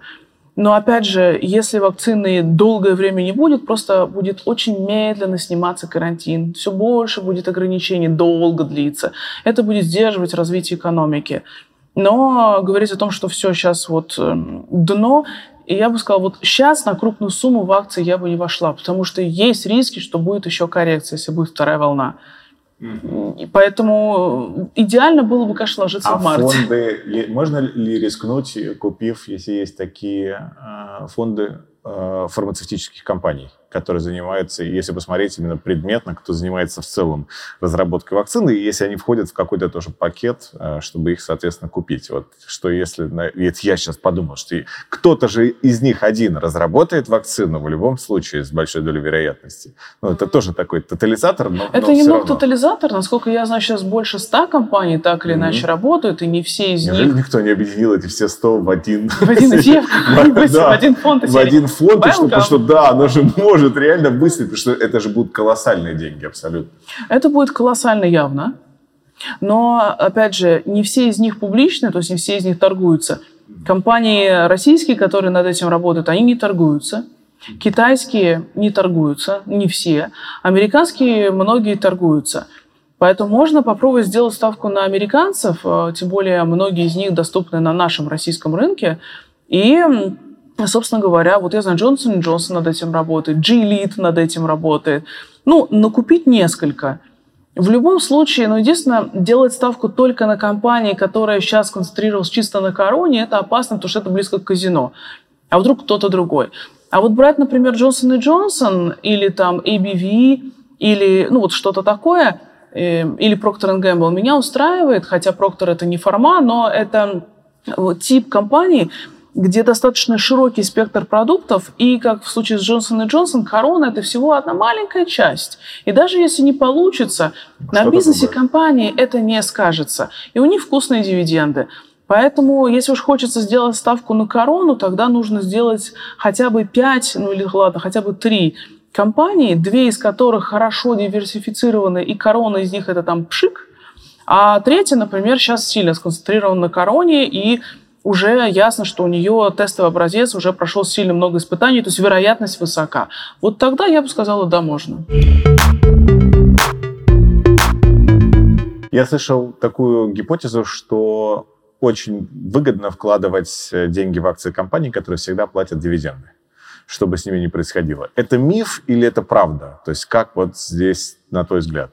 но опять же, если вакцины долгое время не будет, просто будет очень медленно сниматься карантин, все больше будет ограничений, долго длиться. Это будет сдерживать развитие экономики. Но говорить о том, что все сейчас вот дно... И я бы сказала, вот сейчас на крупную сумму в акции я бы не вошла, потому что есть риски, что будет еще коррекция, если будет вторая волна. Mm-hmm. И поэтому идеально было бы, конечно, ложиться в марте. А фонды, можно ли рискнуть, купив, если есть такие фонды фармацевтических компаний, которые занимаются, если посмотреть именно предметно, кто занимается в целом разработкой вакцины, и если они входят в какой-то тоже пакет, чтобы их, соответственно, купить. Вот что если... Ведь я сейчас подумал, что кто-то же из них один разработает вакцину в любом случае с большой долей вероятности. Это тоже такой тотализатор, но это немного тотализатор. Насколько я знаю, сейчас больше 100 компаний так или иначе работают, и не все из них... Никто не объединил эти все 100 в один... В один эффект, в один фонд. В один фонд, потому что, да, оно же может реально быстро, потому что это же будут колоссальные деньги абсолютно. Это будет колоссально явно, но, опять же, не все из них публичны, то есть не все из них торгуются. Компании российские, которые над этим работают, они не торгуются. Китайские не торгуются, не все. Американские многие торгуются. Поэтому можно попробовать сделать ставку на американцев, тем более многие из них доступны на нашем российском рынке, и... Собственно говоря, вот я знаю, Johnson & Johnson над этим работает, Gilead над этим работает. Накупить несколько. В любом случае, единственное, делать ставку только на компании, которая сейчас концентрировалась чисто на короне, это опасно, потому что это близко к казино. А вдруг кто-то другой. А вот брать, например, Johnson & Johnson или там ABV, или что-то такое, или Procter & Gamble, меня устраивает, хотя Procter это не форма, но это тип компании, где достаточно широкий спектр продуктов, и, как в случае с Johnson & Johnson, корона – это всего одна маленькая часть. И даже если не получится, что-то на бизнесе другое. Компании это не скажется. И у них вкусные дивиденды. Поэтому, если уж хочется сделать ставку на корону, тогда нужно сделать хотя бы 5, хотя бы 3 компании, 2 из которых хорошо диверсифицированы, и корона из них – это там пшик, а 3, например, сейчас сильно сконцентрирована на короне, и уже ясно, что у нее тестовый образец уже прошел сильно много испытаний, то есть вероятность высока. Вот тогда я бы сказала, да, можно. Я слышал такую гипотезу, что очень выгодно вкладывать деньги в акции компаний, которые всегда платят дивиденды, что бы с ними ни происходило. Это миф или это правда? То есть как вот здесь, на твой взгляд?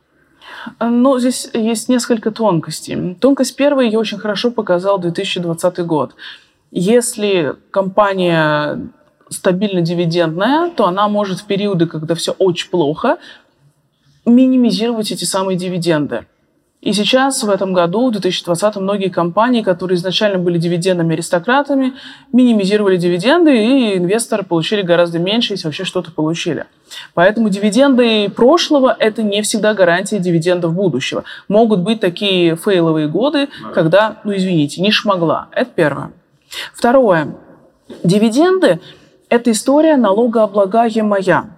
Здесь есть несколько тонкостей. Тонкость первая, ее очень хорошо показал 2020 год. Если компания стабильно дивидендная, то она может в периоды, когда все очень плохо, минимизировать эти самые дивиденды. И сейчас, в этом году, в 2020, многие компании, которые изначально были дивидендными аристократами, минимизировали дивиденды, и инвесторы получили гораздо меньше, если вообще что-то получили. Поэтому дивиденды прошлого – это не всегда гарантия дивидендов будущего. Могут быть такие фейловые годы, когда, не шмогла. Это первое. Второе. Дивиденды – это история налогооблагаемая.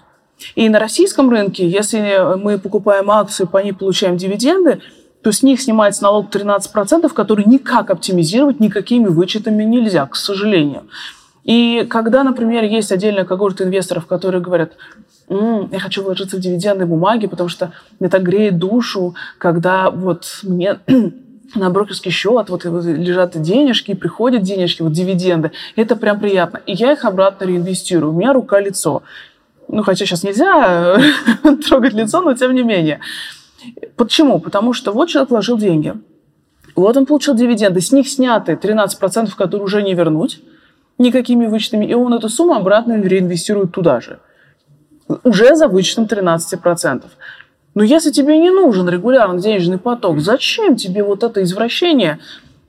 И на российском рынке, если мы покупаем акции, по ней получаем дивиденды, то с них снимается налог 13%, который никак оптимизировать никакими вычетами нельзя, к сожалению. И когда, например, есть отдельная когорта инвесторов, которые говорят, я хочу вложиться в дивидендные бумаги, потому что мне так греет душу, когда вот мне на брокерский счет вот лежат денежки, приходят денежки, вот дивиденды, это прям приятно. И я их обратно реинвестирую, у меня рука-лицо. Ну, хотя сейчас нельзя трогать лицо, но тем не менее. Почему? Потому что вот человек вложил деньги, вот он получил дивиденды, с них сняты 13%, которые уже не вернуть никакими вычетами, и он эту сумму обратно реинвестирует туда же. Уже за вычетом 13%. Но если тебе не нужен регулярный денежный поток, зачем тебе вот это извращение?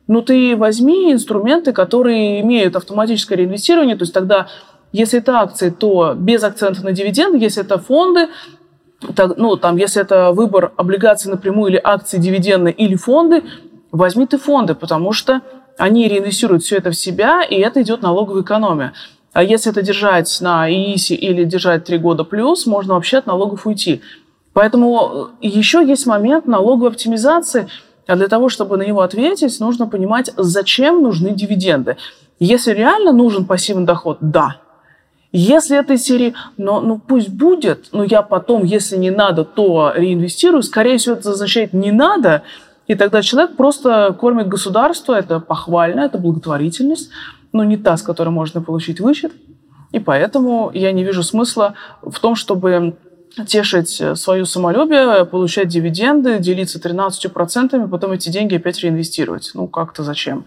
Ну, ты возьми инструменты, которые имеют автоматическое реинвестирование, то есть тогда, если это акции, то без акцента на дивиденды, если это фонды, то, ну, там, если это выбор облигаций напрямую или акции дивидендные или фонды, возьми ты фонды, потому что они реинвестируют все это в себя, и это идет налоговая экономия. А если это держать на ИИСе или держать 3 года плюс, можно вообще от налогов уйти. Поэтому еще есть момент налоговой оптимизации, а для того, чтобы на него ответить, нужно понимать, зачем нужны дивиденды. Если реально нужен пассивный доход, да. Если это из серии, ну пусть будет, но я потом, если не надо, то реинвестирую, скорее всего, это означает «не надо», и тогда человек просто кормит государство, это похвально, это благотворительность, но не та, с которой можно получить вычет. И поэтому я не вижу смысла в том, чтобы тешить свое самолюбие, получать дивиденды, делиться 13%, потом эти деньги опять реинвестировать. Ну, как-то зачем?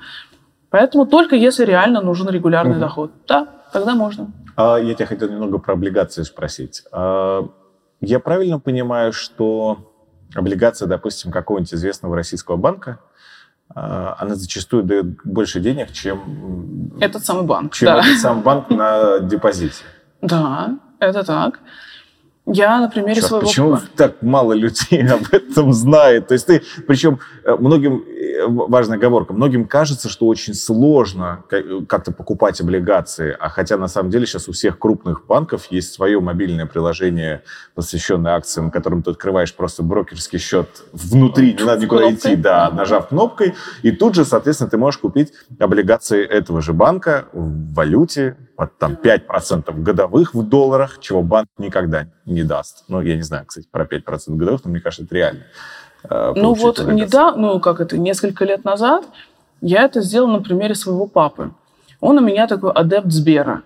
Поэтому только если реально нужен регулярный доход. Да, тогда можно. Я тебя хотел немного про облигации спросить. Я правильно понимаю, что облигация, допустим, какого-нибудь известного российского банка, она зачастую дает больше денег, чем этот самый банк, этот самый банк на депозите. Да, это так. Я на примере своего... Почему так мало людей об этом знает? То есть ты... Причем многим... Важная оговорка. Многим кажется, что очень сложно как-то покупать облигации. А хотя на самом деле сейчас у всех крупных банков есть свое мобильное приложение, посвященное акциям, которым ты открываешь просто брокерский счет внутри, не надо никуда идти, да, нажав кнопкой. И тут же, соответственно, ты можешь купить облигации этого же банка в валюте, под там, 5% годовых в долларах, чего банк никогда не даст. Ну, я не знаю, кстати, про 5% годовых, но мне кажется, это реально. Ну вот несколько лет назад я это сделала на примере своего папы. Он у меня такой адепт Сбера.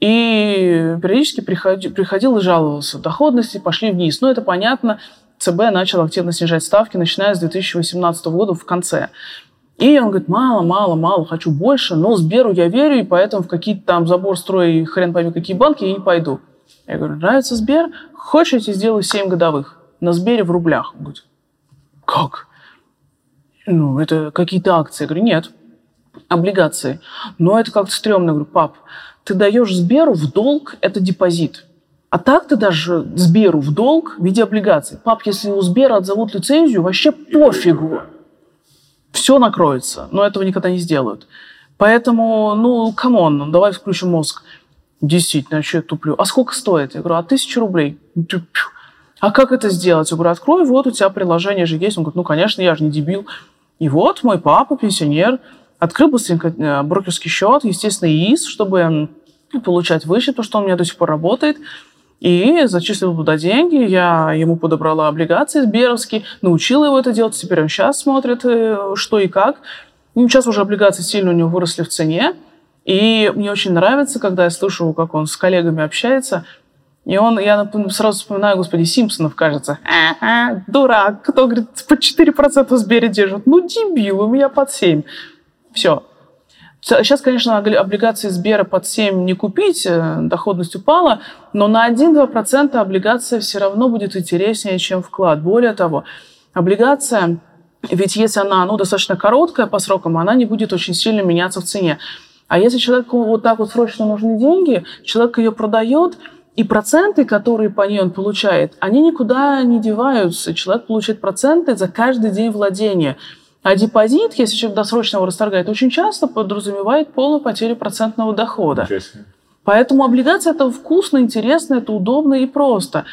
И периодически приходил и жаловался. Доходности пошли вниз. Ну это понятно, ЦБ начал активно снижать ставки, начиная с 2018 года в конце. И он говорит, мало, хочу больше, но Сберу я верю, и поэтому в какие-то там забор строй и хрен пойми какие банки я не пойду. Я говорю, нравится Сбер? Хочешь, я тебе сделаю 7 годовых? На Сбере в рублях. Он говорит, как? Ну, это какие-то акции. Я говорю, нет, облигации. Но это как-то стрёмно. Я говорю, пап, ты даешь Сберу в долг, это депозит. А так ты дашь Сберу в долг в виде облигаций. Пап, если у Сбера отзовут лицензию, вообще пофигу. Все накроется. Но этого никогда не сделают. Поэтому, камон, давай включим мозг. Действительно, что я туплю? А сколько стоит? Я говорю, 1000 рублей. А как это сделать? Я говорю, открой, вот у тебя приложение же есть. Он говорит, конечно, я же не дебил. И вот мой папа, пенсионер, открыл быстренько брокерский счет, естественно, ИИС, чтобы получать вычет, потому что он у меня до сих пор работает. И зачислил туда деньги, я ему подобрала облигации сберовские, научила его это делать, теперь он сейчас смотрит, что и как. Сейчас уже облигации сильно у него выросли в цене. И мне очень нравится, когда я слышу, как он с коллегами общается. И я сразу вспоминаю, господи, Симпсонов, кажется. Дурак, кто, говорит, под 4% в Сбере держит. Ну, дебил, у меня под 7. Все. Сейчас, конечно, облигации Сбера под 7 не купить, доходность упала, но на 1-2% облигация все равно будет интереснее, чем вклад. Более того, облигация, ведь если она достаточно короткая по срокам, она не будет очень сильно меняться в цене. А если человеку вот так вот срочно нужны деньги, человек ее продает, и проценты, которые по ней он получает, они никуда не деваются. Человек получает проценты за каждый день владения. А депозит, если человек досрочно его расторгает, очень часто подразумевает полную потерю процентного дохода. Поэтому облигации – это вкусно, интересно, это удобно и просто.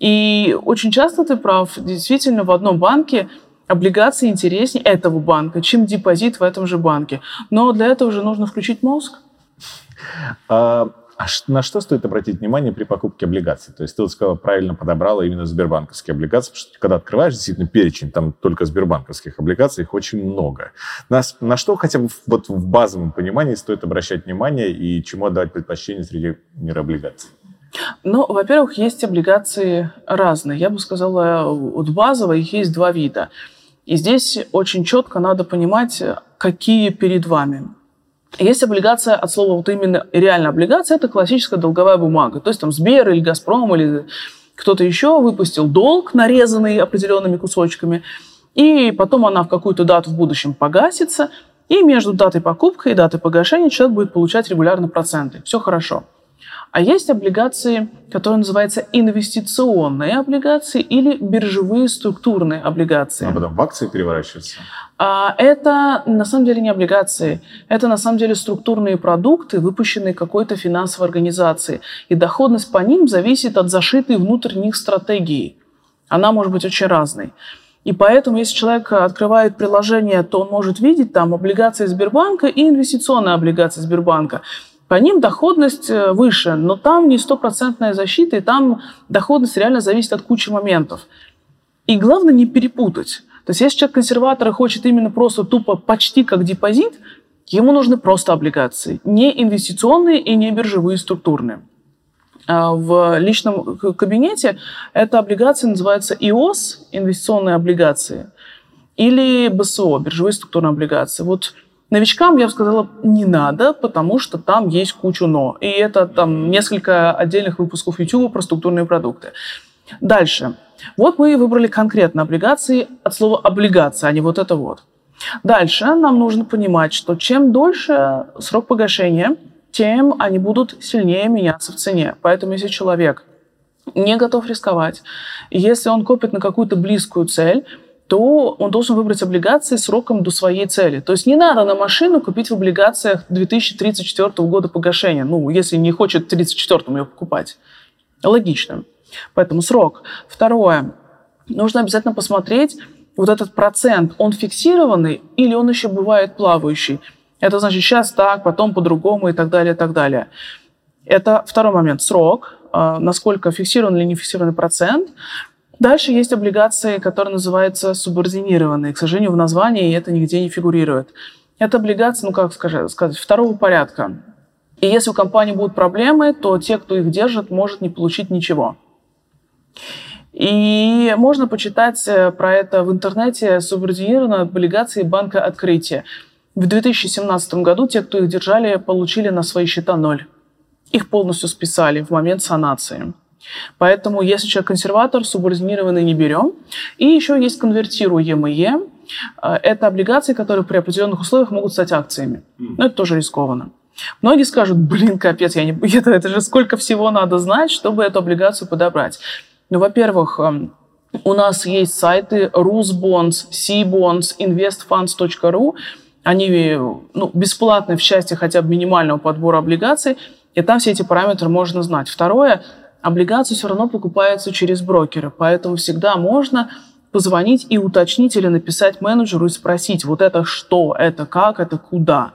И очень часто ты прав, действительно, в одном банке облигации интереснее этого банка, чем депозит в этом же банке. Но для этого же нужно включить мозг. А на что стоит обратить внимание при покупке облигаций? То есть ты вот сказала, правильно подобрала именно сбербанковские облигации, потому что когда открываешь действительно перечень, там только сбербанковских облигаций, их очень много. На что хотя бы вот в базовом понимании стоит обращать внимание и чему отдавать предпочтение среди мира облигаций? Ну, во-первых, есть облигации разные. Я бы сказала, от базового их есть два вида. И здесь очень четко надо понимать, какие перед вами. Есть облигация от слова вот именно реально облигация, это классическая долговая бумага. То есть там Сбер или Газпром или кто-то еще выпустил долг, нарезанный определенными кусочками, и потом она в какую-то дату в будущем погасится, и между датой покупки и датой погашения человек будет получать регулярно проценты. Все хорошо. А есть облигации, которые называются инвестиционные облигации или биржевые структурные облигации. А потом в акции переворачиваются? Это на самом деле не облигации. Это на самом деле структурные продукты, выпущенные какой-то финансовой организацией. И доходность по ним зависит от зашитой внутрь них стратегии. Она может быть очень разной. И поэтому, если человек открывает приложение, то он может видеть там облигации Сбербанка и инвестиционные облигации Сбербанка. По ним доходность выше, но там не стопроцентная защита, и там доходность реально зависит от кучи моментов. И главное не перепутать. То есть если человек консерватор и хочет именно просто тупо почти как депозит, ему нужны просто облигации, не инвестиционные и не биржевые структурные. В личном кабинете эта облигация называется ИОС, инвестиционные облигации, или БСО, биржевые структурные облигации. Вот новичкам, я бы сказала, не надо, потому что там есть кучу «но». И это там несколько отдельных выпусков YouTube про структурные продукты. Дальше. Вот мы выбрали конкретно облигации от слова «облигация», а не вот это вот. Дальше нам нужно понимать, что чем дольше срок погашения, тем они будут сильнее меняться в цене. Поэтому если человек не готов рисковать, если он копит на какую-то близкую цель, то он должен выбрать облигации сроком до своей цели. То есть не надо на машину купить в облигациях 2034 года погашения, ну, если не хочет в 2034 ее покупать. Логично. Поэтому срок. Второе. Нужно обязательно посмотреть, вот этот процент, он фиксированный или он еще бывает плавающий. Это значит сейчас так, потом по-другому и так далее, и так далее. Это второй момент. Срок. Насколько фиксирован или не фиксированный процент. Дальше есть облигации, которые называются субординированные. К сожалению, в названии это нигде не фигурирует. Это облигации, ну как сказать, второго порядка. И если у компании будут проблемы, то те, кто их держит, может не получить ничего. И можно почитать про это в интернете, субординированные облигации банка Открытие. В 2017 году те, кто их держали, получили на свои счета 0. Их полностью списали в момент санации. Поэтому, если человек консерватор, субординированный не берем. И еще есть конвертируемые. Это облигации, которые при определенных условиях могут стать акциями. Но это тоже рискованно. Многие скажут, блин, капец, это же сколько всего надо знать, чтобы эту облигацию подобрать. Ну, во-первых, у нас есть сайты rusbonds, cbonds, investfunds.ru. Они бесплатны в части хотя бы минимального подбора облигаций. И там все эти параметры можно знать. Второе – облигации все равно покупаются через брокера, поэтому всегда можно позвонить и уточнить или написать менеджеру и спросить, вот это что, это как, это куда.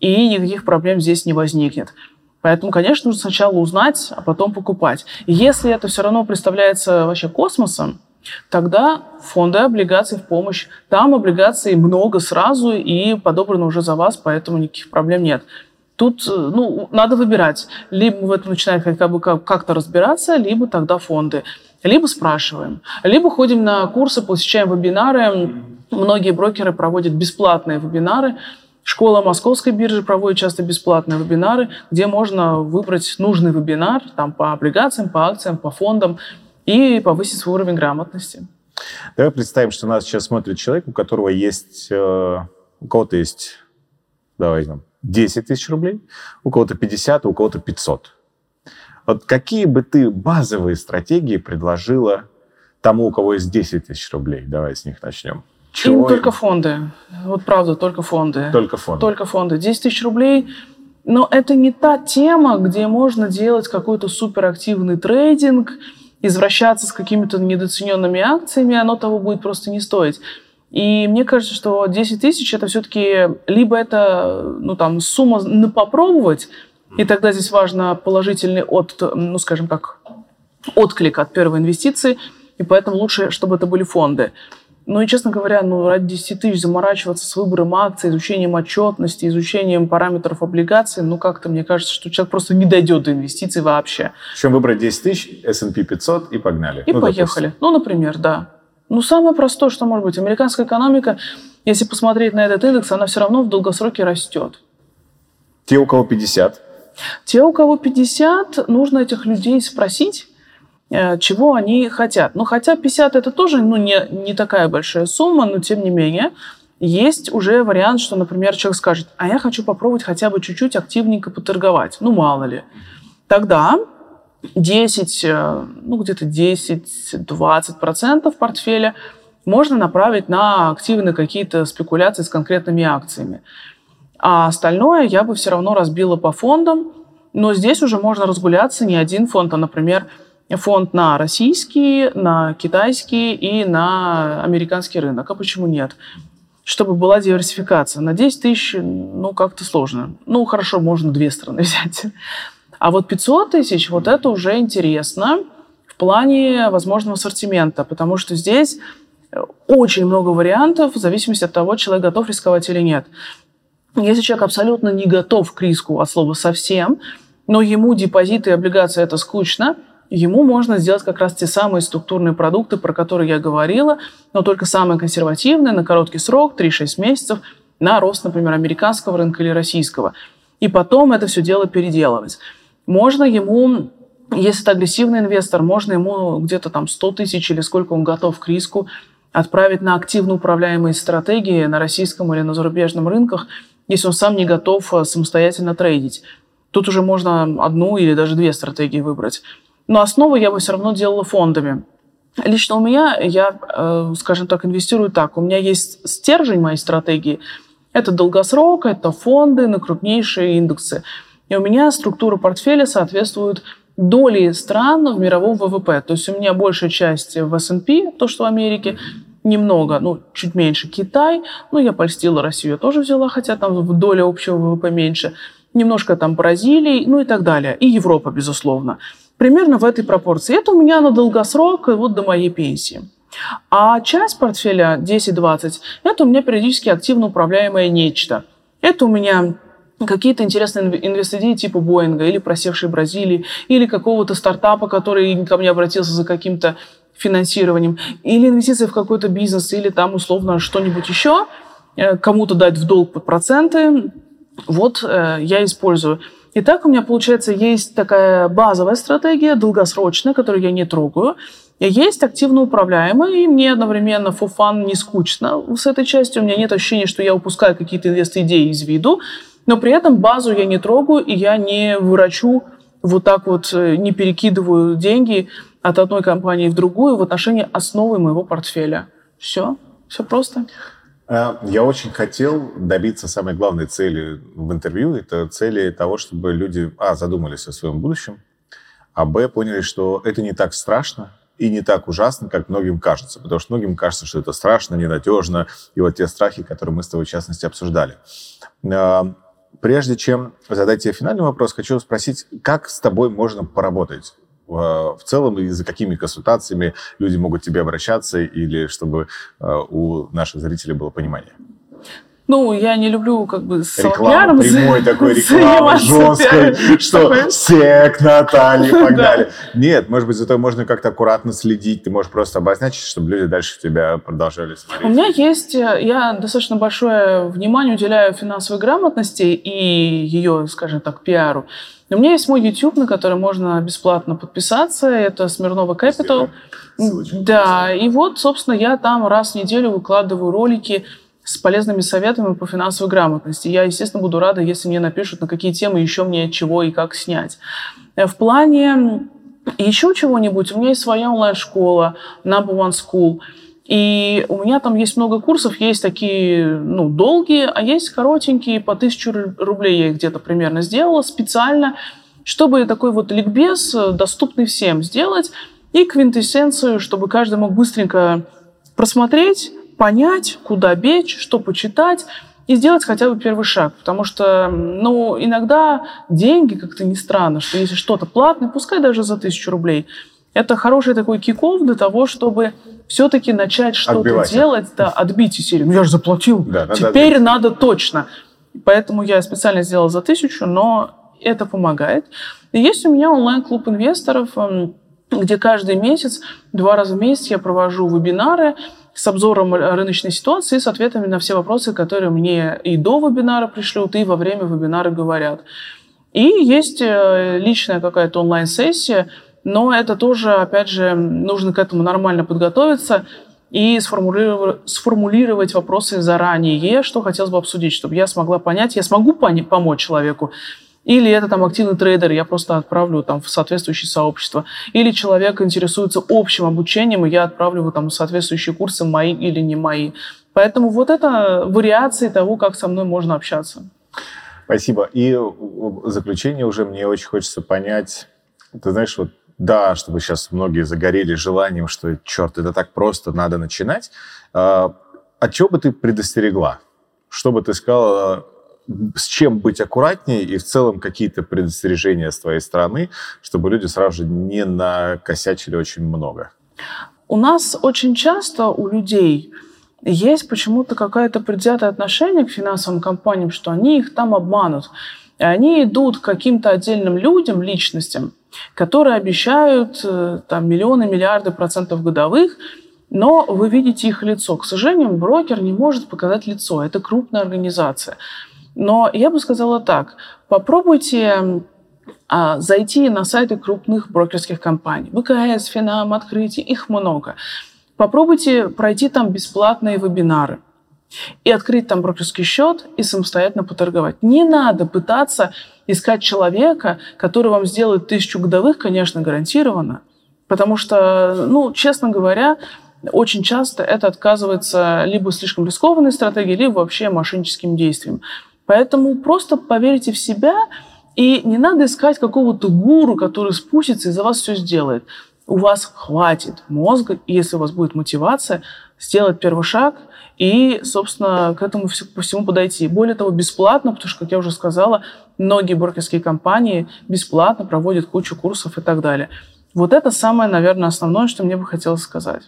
И никаких проблем здесь не возникнет. Поэтому, конечно, нужно сначала узнать, а потом покупать. И если это все равно представляется вообще космосом, тогда фонды облигаций в помощь. Там облигаций много сразу и подобрано уже за вас, поэтому никаких проблем нет. Тут надо выбирать. Либо мы в этом начинаем как-то разбираться, либо тогда фонды. Либо спрашиваем. Либо ходим на курсы, посещаем вебинары. Многие брокеры проводят бесплатные вебинары. Школа Московской биржи проводит часто бесплатные вебинары, где можно выбрать нужный вебинар там, по облигациям, по акциям, по фондам и повысить свой уровень грамотности. Давай представим, что нас сейчас смотрит человек, у кого-то есть 10 тысяч рублей, у кого-то 50, у кого-то 500. Вот какие бы ты базовые стратегии предложила тому, у кого есть 10 тысяч рублей? Давай с них начнем. Им только фонды. Вот правда, только фонды. 10 тысяч рублей Но это не та тема, где можно делать какой-то суперактивный трейдинг, извращаться с какими-то недооцененными акциями, оно того будет просто не стоить. И мне кажется, что 10 тысяч – это все-таки либо это, ну, там, сумма на попробовать, и тогда здесь важно положительный ну, скажем так, отклик от первой инвестиции, и поэтому лучше, чтобы это были фонды. Ну и, честно говоря, ради 10 тысяч заморачиваться с выбором акций, изучением отчетности, изучением параметров облигаций, ну как-то мне кажется, что человек просто не дойдет до инвестиций вообще. Чем выбрать 10 тысяч, S&P 500 и погнали. И поехали. Допустим. Ну, например, да. Ну, самое простое, что может быть. Американская экономика, если посмотреть на этот индекс, она все равно в долгосроке растет. Те, у кого 50. Те, у кого 50, нужно этих людей спросить, чего они хотят. Ну, хотя 50 это тоже ну, не такая большая сумма, но тем не менее есть уже вариант, что, например, человек скажет, а я хочу попробовать хотя бы чуть-чуть активненько поторговать, ну, мало ли. Тогда 10-20% портфеля можно направить на активные какие-то спекуляции с конкретными акциями. А остальное я бы все равно разбила по фондам, но здесь уже можно разгуляться не один фонд, а, например, фонд на российский, на китайский и на американский рынок. А почему нет? Чтобы была диверсификация. На 10 тысяч, ну, как-то сложно. Ну, хорошо, можно две страны взять. А вот 500 тысяч, вот это уже интересно в плане возможного ассортимента, потому что здесь очень много вариантов в зависимости от того, человек готов рисковать или нет. Если человек абсолютно не готов к риску от слова совсем, но ему депозиты и облигации – это скучно, ему можно сделать как раз те самые структурные продукты, про которые я говорила, но только самые консервативные, на короткий срок, 3-6 месяцев, на рост, например, американского рынка или российского. И потом это все дело переделывать. Можно ему, если это агрессивный инвестор, можно ему где-то там 100 тысяч или сколько он готов к риску отправить на активно управляемые стратегии на российском или на зарубежном рынках, если он сам не готов самостоятельно трейдить. Тут уже можно одну или даже две стратегии выбрать. Но основу я бы все равно делала фондами. Лично у меня, я, скажем так, инвестирую так. У меня есть стержень моей стратегии. Это долгосрок, это фонды на крупнейшие индексы. И у меня структура портфеля соответствует доле стран в мировом ВВП. То есть у меня большая часть в S&P, то, что в Америке, немного, ну, чуть меньше Китай. Ну, я польстила Россию, я тоже взяла, хотя там доля общего ВВП меньше. Немножко там Бразилии, ну и так далее. И Европа, безусловно. Примерно в этой пропорции. Это у меня на долгосрок, вот до моей пенсии. А часть портфеля 10-20, это у меня периодически активно управляемое нечто. Это у меня какие-то интересные инвестидеи типа Боинга или просевшей Бразилии, или какого-то стартапа, который ко мне обратился за каким-то финансированием, или инвестиции в какой-то бизнес, или там условно что-нибудь еще, кому-то дать в долг под проценты. Вот я использую. И так у меня, получается, есть такая базовая стратегия, долгосрочная, которую я не трогаю. И есть активно управляемая, и мне одновременно for fun не скучно с этой частью. У меня нет ощущения, что я упускаю какие-то инвест-идеи из виду, но при этом базу я не трогаю, и я не ворочу вот так вот, не перекидываю деньги от одной компании в другую в отношении основы моего портфеля. Все, все просто. Я очень хотел добиться самой главной цели в интервью. Это цели того, чтобы люди, задумались о своем будущем, а, б, поняли, что это не так страшно и не так ужасно, как многим кажется. Потому что многим кажется, что это страшно, ненадежно. И вот те страхи, которые мы с тобой, в частности, обсуждали. Прежде чем задать тебе финальный вопрос, хочу спросить, как с тобой можно поработать? В целом, и за какими консультациями люди могут к тебе обращаться, или чтобы у наших зрителей было понимание? Ну, я не люблю как бы рекламу, прямой такой рекламы, жесткой, что все к Наталье погнали. Нет, может быть, зато можно как-то аккуратно следить, ты можешь просто обозначить, чтобы люди дальше тебя продолжали смотреть. У меня есть, я достаточно большое внимание уделяю финансовой грамотности и ее, скажем так, пиару. У меня есть мой YouTube, на который можно бесплатно подписаться. Это Smirnova Capital. Да, и вот, собственно, я там раз в неделю выкладываю ролики с полезными советами по финансовой грамотности. Я, естественно, буду рада, если мне напишут, на какие темы еще мне чего и как снять. В плане еще чего-нибудь у меня есть своя онлайн-школа Number One School. И у меня там есть много курсов, есть такие, ну, долгие, а есть коротенькие, по 1000 рублей я их где-то примерно сделала специально, чтобы такой вот ликбез, доступный всем, сделать, и квинтэссенцию, чтобы каждый мог быстренько просмотреть, понять, куда бечь, что почитать, и сделать хотя бы первый шаг. Потому что, ну, иногда деньги, как-то не странно, что если что-то платное, пускай даже за 1000 рублей, это хороший такой кик-офф для того, чтобы все-таки начать что-то делать. Да, отбить и серию. Ну, я же заплатил. Да, теперь надо точно. Поэтому я специально сделала за 1000, но это помогает. И есть у меня онлайн-клуб инвесторов, где каждый месяц, 2 раза в месяц я провожу вебинары с обзором рыночной ситуации, с ответами на все вопросы, которые мне и до вебинара пришлют, и во время вебинара говорят. И есть личная какая-то онлайн-сессия, но это тоже, опять же, нужно к этому нормально подготовиться и сформулировать вопросы заранее, что хотелось бы обсудить, чтобы я смогла понять, я смогу помочь человеку, или это там активный трейдер, я просто отправлю там в соответствующее сообщество, или человек интересуется общим обучением, и я отправлю его там в соответствующие курсы, мои или не мои. Поэтому вот это вариации того, как со мной можно общаться. Спасибо. И в заключение уже мне очень хочется понять, ты знаешь, вот да, чтобы сейчас многие загорели желанием, что, черт, это так просто, надо начинать. От чего бы ты предостерегла? Что бы ты сказала, с чем быть аккуратнее, и в целом какие-то предостережения с твоей стороны, чтобы люди сразу же не накосячили очень много? У нас очень часто у людей есть почему-то какое-то предвзятое отношение к финансовым компаниям, что они их там обманут. И они идут к каким-то отдельным людям, личностям, которые обещают там миллионы, миллиарды процентов годовых, но вы видите их лицо. К сожалению, брокер не может показать лицо. Это крупная организация. Но я бы сказала так. Попробуйте зайти на сайты крупных брокерских компаний. БКС, Финам, Открытие, их много. Попробуйте пройти там бесплатные вебинары и открыть там брокерский счет и самостоятельно поторговать. Не надо пытаться искать человека, который вам сделает 1000 годовых, конечно, гарантированно. Потому что, ну, честно говоря, очень часто это отказывается либо слишком рискованной стратегией, либо вообще мошенническим действием. Поэтому просто поверьте в себя, и не надо искать какого-то гуру, который спустится и за вас все сделает. У вас хватит мозга, если у вас будет мотивация, сделать первый шаг и, собственно, к этому всему подойти. Более того, бесплатно, потому что, как я уже сказала, многие брокерские компании бесплатно проводят кучу курсов и так далее. Вот это самое, наверное, основное, что мне бы хотелось сказать.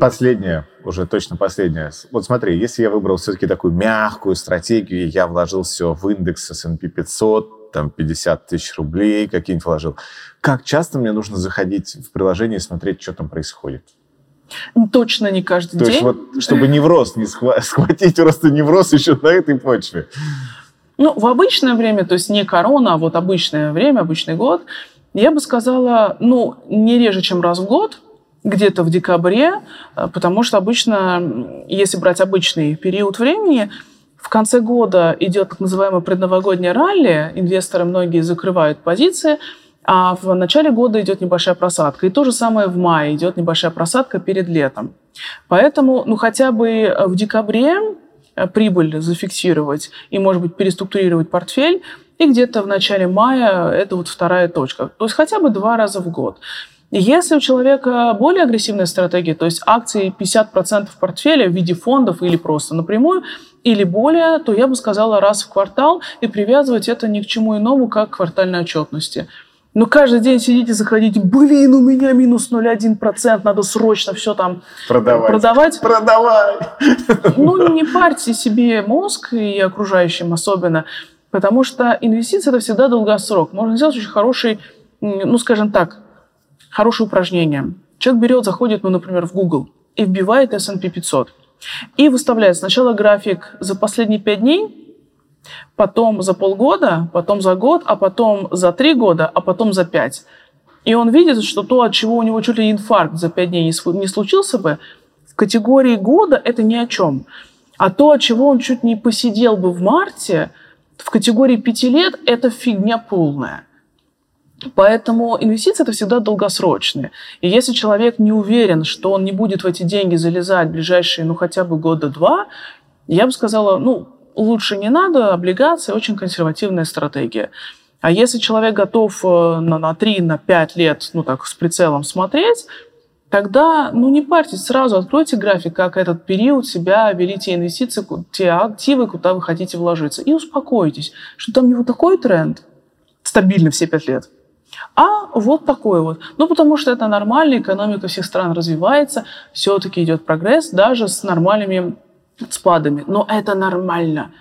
Последнее, уже точно последнее. Вот смотри, если я выбрал все-таки такую мягкую стратегию, я вложил все в индекс S&P 500, там 50 тысяч рублей какие-нибудь вложил. Как часто мне нужно заходить в приложение и смотреть, что там происходит? Точно не каждый день. То есть вот, чтобы невроз не схватить, просто невроз еще на этой почве. Ну, в обычное время, то есть не корона, а вот обычное время, обычный год, я бы сказала, ну, не реже, чем раз в год, где-то в декабре, потому что обычно, если брать обычный период времени, в конце года идет так называемое предновогоднее ралли, инвесторы многие закрывают позиции, а в начале года идет небольшая просадка. И то же самое в мае идет небольшая просадка перед летом. Поэтому, ну, хотя бы в декабре прибыль зафиксировать и, может быть, переструктурировать портфель, и где-то в начале мая это вот вторая точка. То есть хотя бы 2 раза в год. Если у человека более агрессивная стратегия, то есть акции 50% портфеля в виде фондов или просто напрямую, или более, то я бы сказала раз в квартал, и привязывать это ни к чему иному, как к квартальной отчетности. Но каждый день сидеть и заходить, блин, у меня минус 0,1%, надо срочно все там продавать. Ну, не парьте себе мозг и окружающим особенно, потому что инвестиции – это всегда долгосрок. Можно сделать очень хороший, ну, скажем так, хорошее упражнение. Человек берет, заходит, ну, например, в Google и вбивает S&P 500. И выставляет сначала график за последние 5 дней, потом за полгода, потом за год, а потом за 3 года, а потом за 5. И он видит, что то, от чего у него чуть ли инфаркт за 5 дней не случился бы, в категории года это ни о чем. А то, от чего он чуть не посидел бы в марте, в категории 5 лет, это фигня полная. Поэтому инвестиции – это всегда долгосрочные. И если человек не уверен, что он не будет в эти деньги залезать в ближайшие, хотя бы года-два, я бы сказала, лучше не надо, облигации – очень консервативная стратегия. А если человек готов на 3-5 лет, с прицелом смотреть, тогда, не парьтесь, сразу откройте график, как этот период себя вели те инвестиции, те активы, куда вы хотите вложиться, и успокойтесь, что там не такой тренд, стабильный все 5 лет, а такой. Потому что это нормально, экономика всех стран развивается, все-таки идет прогресс, даже с нормальными спадами. Но это нормально.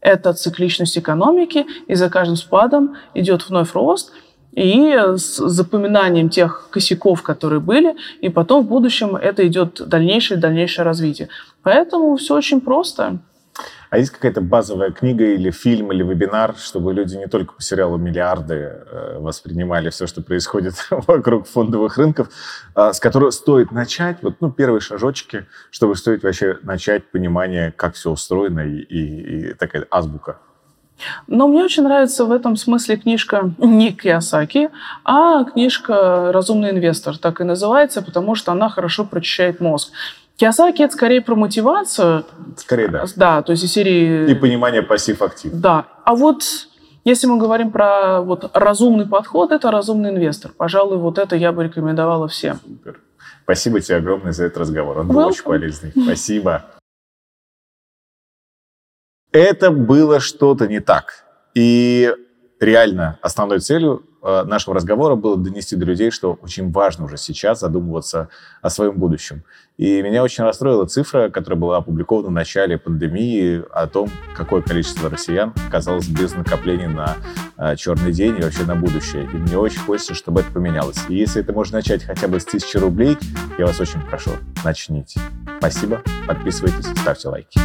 Это цикличность экономики, и за каждым спадом идет вновь рост, и с запоминанием тех косяков, которые были, и потом в будущем это идет дальнейшее развитие. Поэтому все очень просто. А есть какая-то базовая книга или фильм, или вебинар, чтобы люди не только по сериалу «Миллиарды» воспринимали все, что происходит вокруг фондовых рынков, с которого стоит начать, первые шажочки, чтобы стоит вообще начать понимание, как все устроено, и такая азбука? Но мне очень нравится в этом смысле книжка не Кийосаки, а книжка «Разумный инвестор», так и называется, потому что она хорошо прочищает мозг. Кийосаки – это скорее про мотивацию. Скорее, да. Да, то есть из серии... И понимание пассив-актив. Да. А если мы говорим про разумный подход, это «Разумный инвестор». Пожалуй, это я бы рекомендовала всем. Супер. Спасибо тебе огромное за этот разговор. Он был очень полезный. Спасибо. Это было «Что-то не так». И реально основной целью нашего разговора было донести до людей, что очень важно уже сейчас задумываться о своем будущем. И меня очень расстроила цифра, которая была опубликована в начале пандемии, о том, какое количество россиян оказалось без накоплений на черный день и вообще на будущее. И мне очень хочется, чтобы это поменялось. И если это можно начать хотя бы с 1000 рублей, я вас очень прошу, начните. Спасибо, подписывайтесь, ставьте лайки.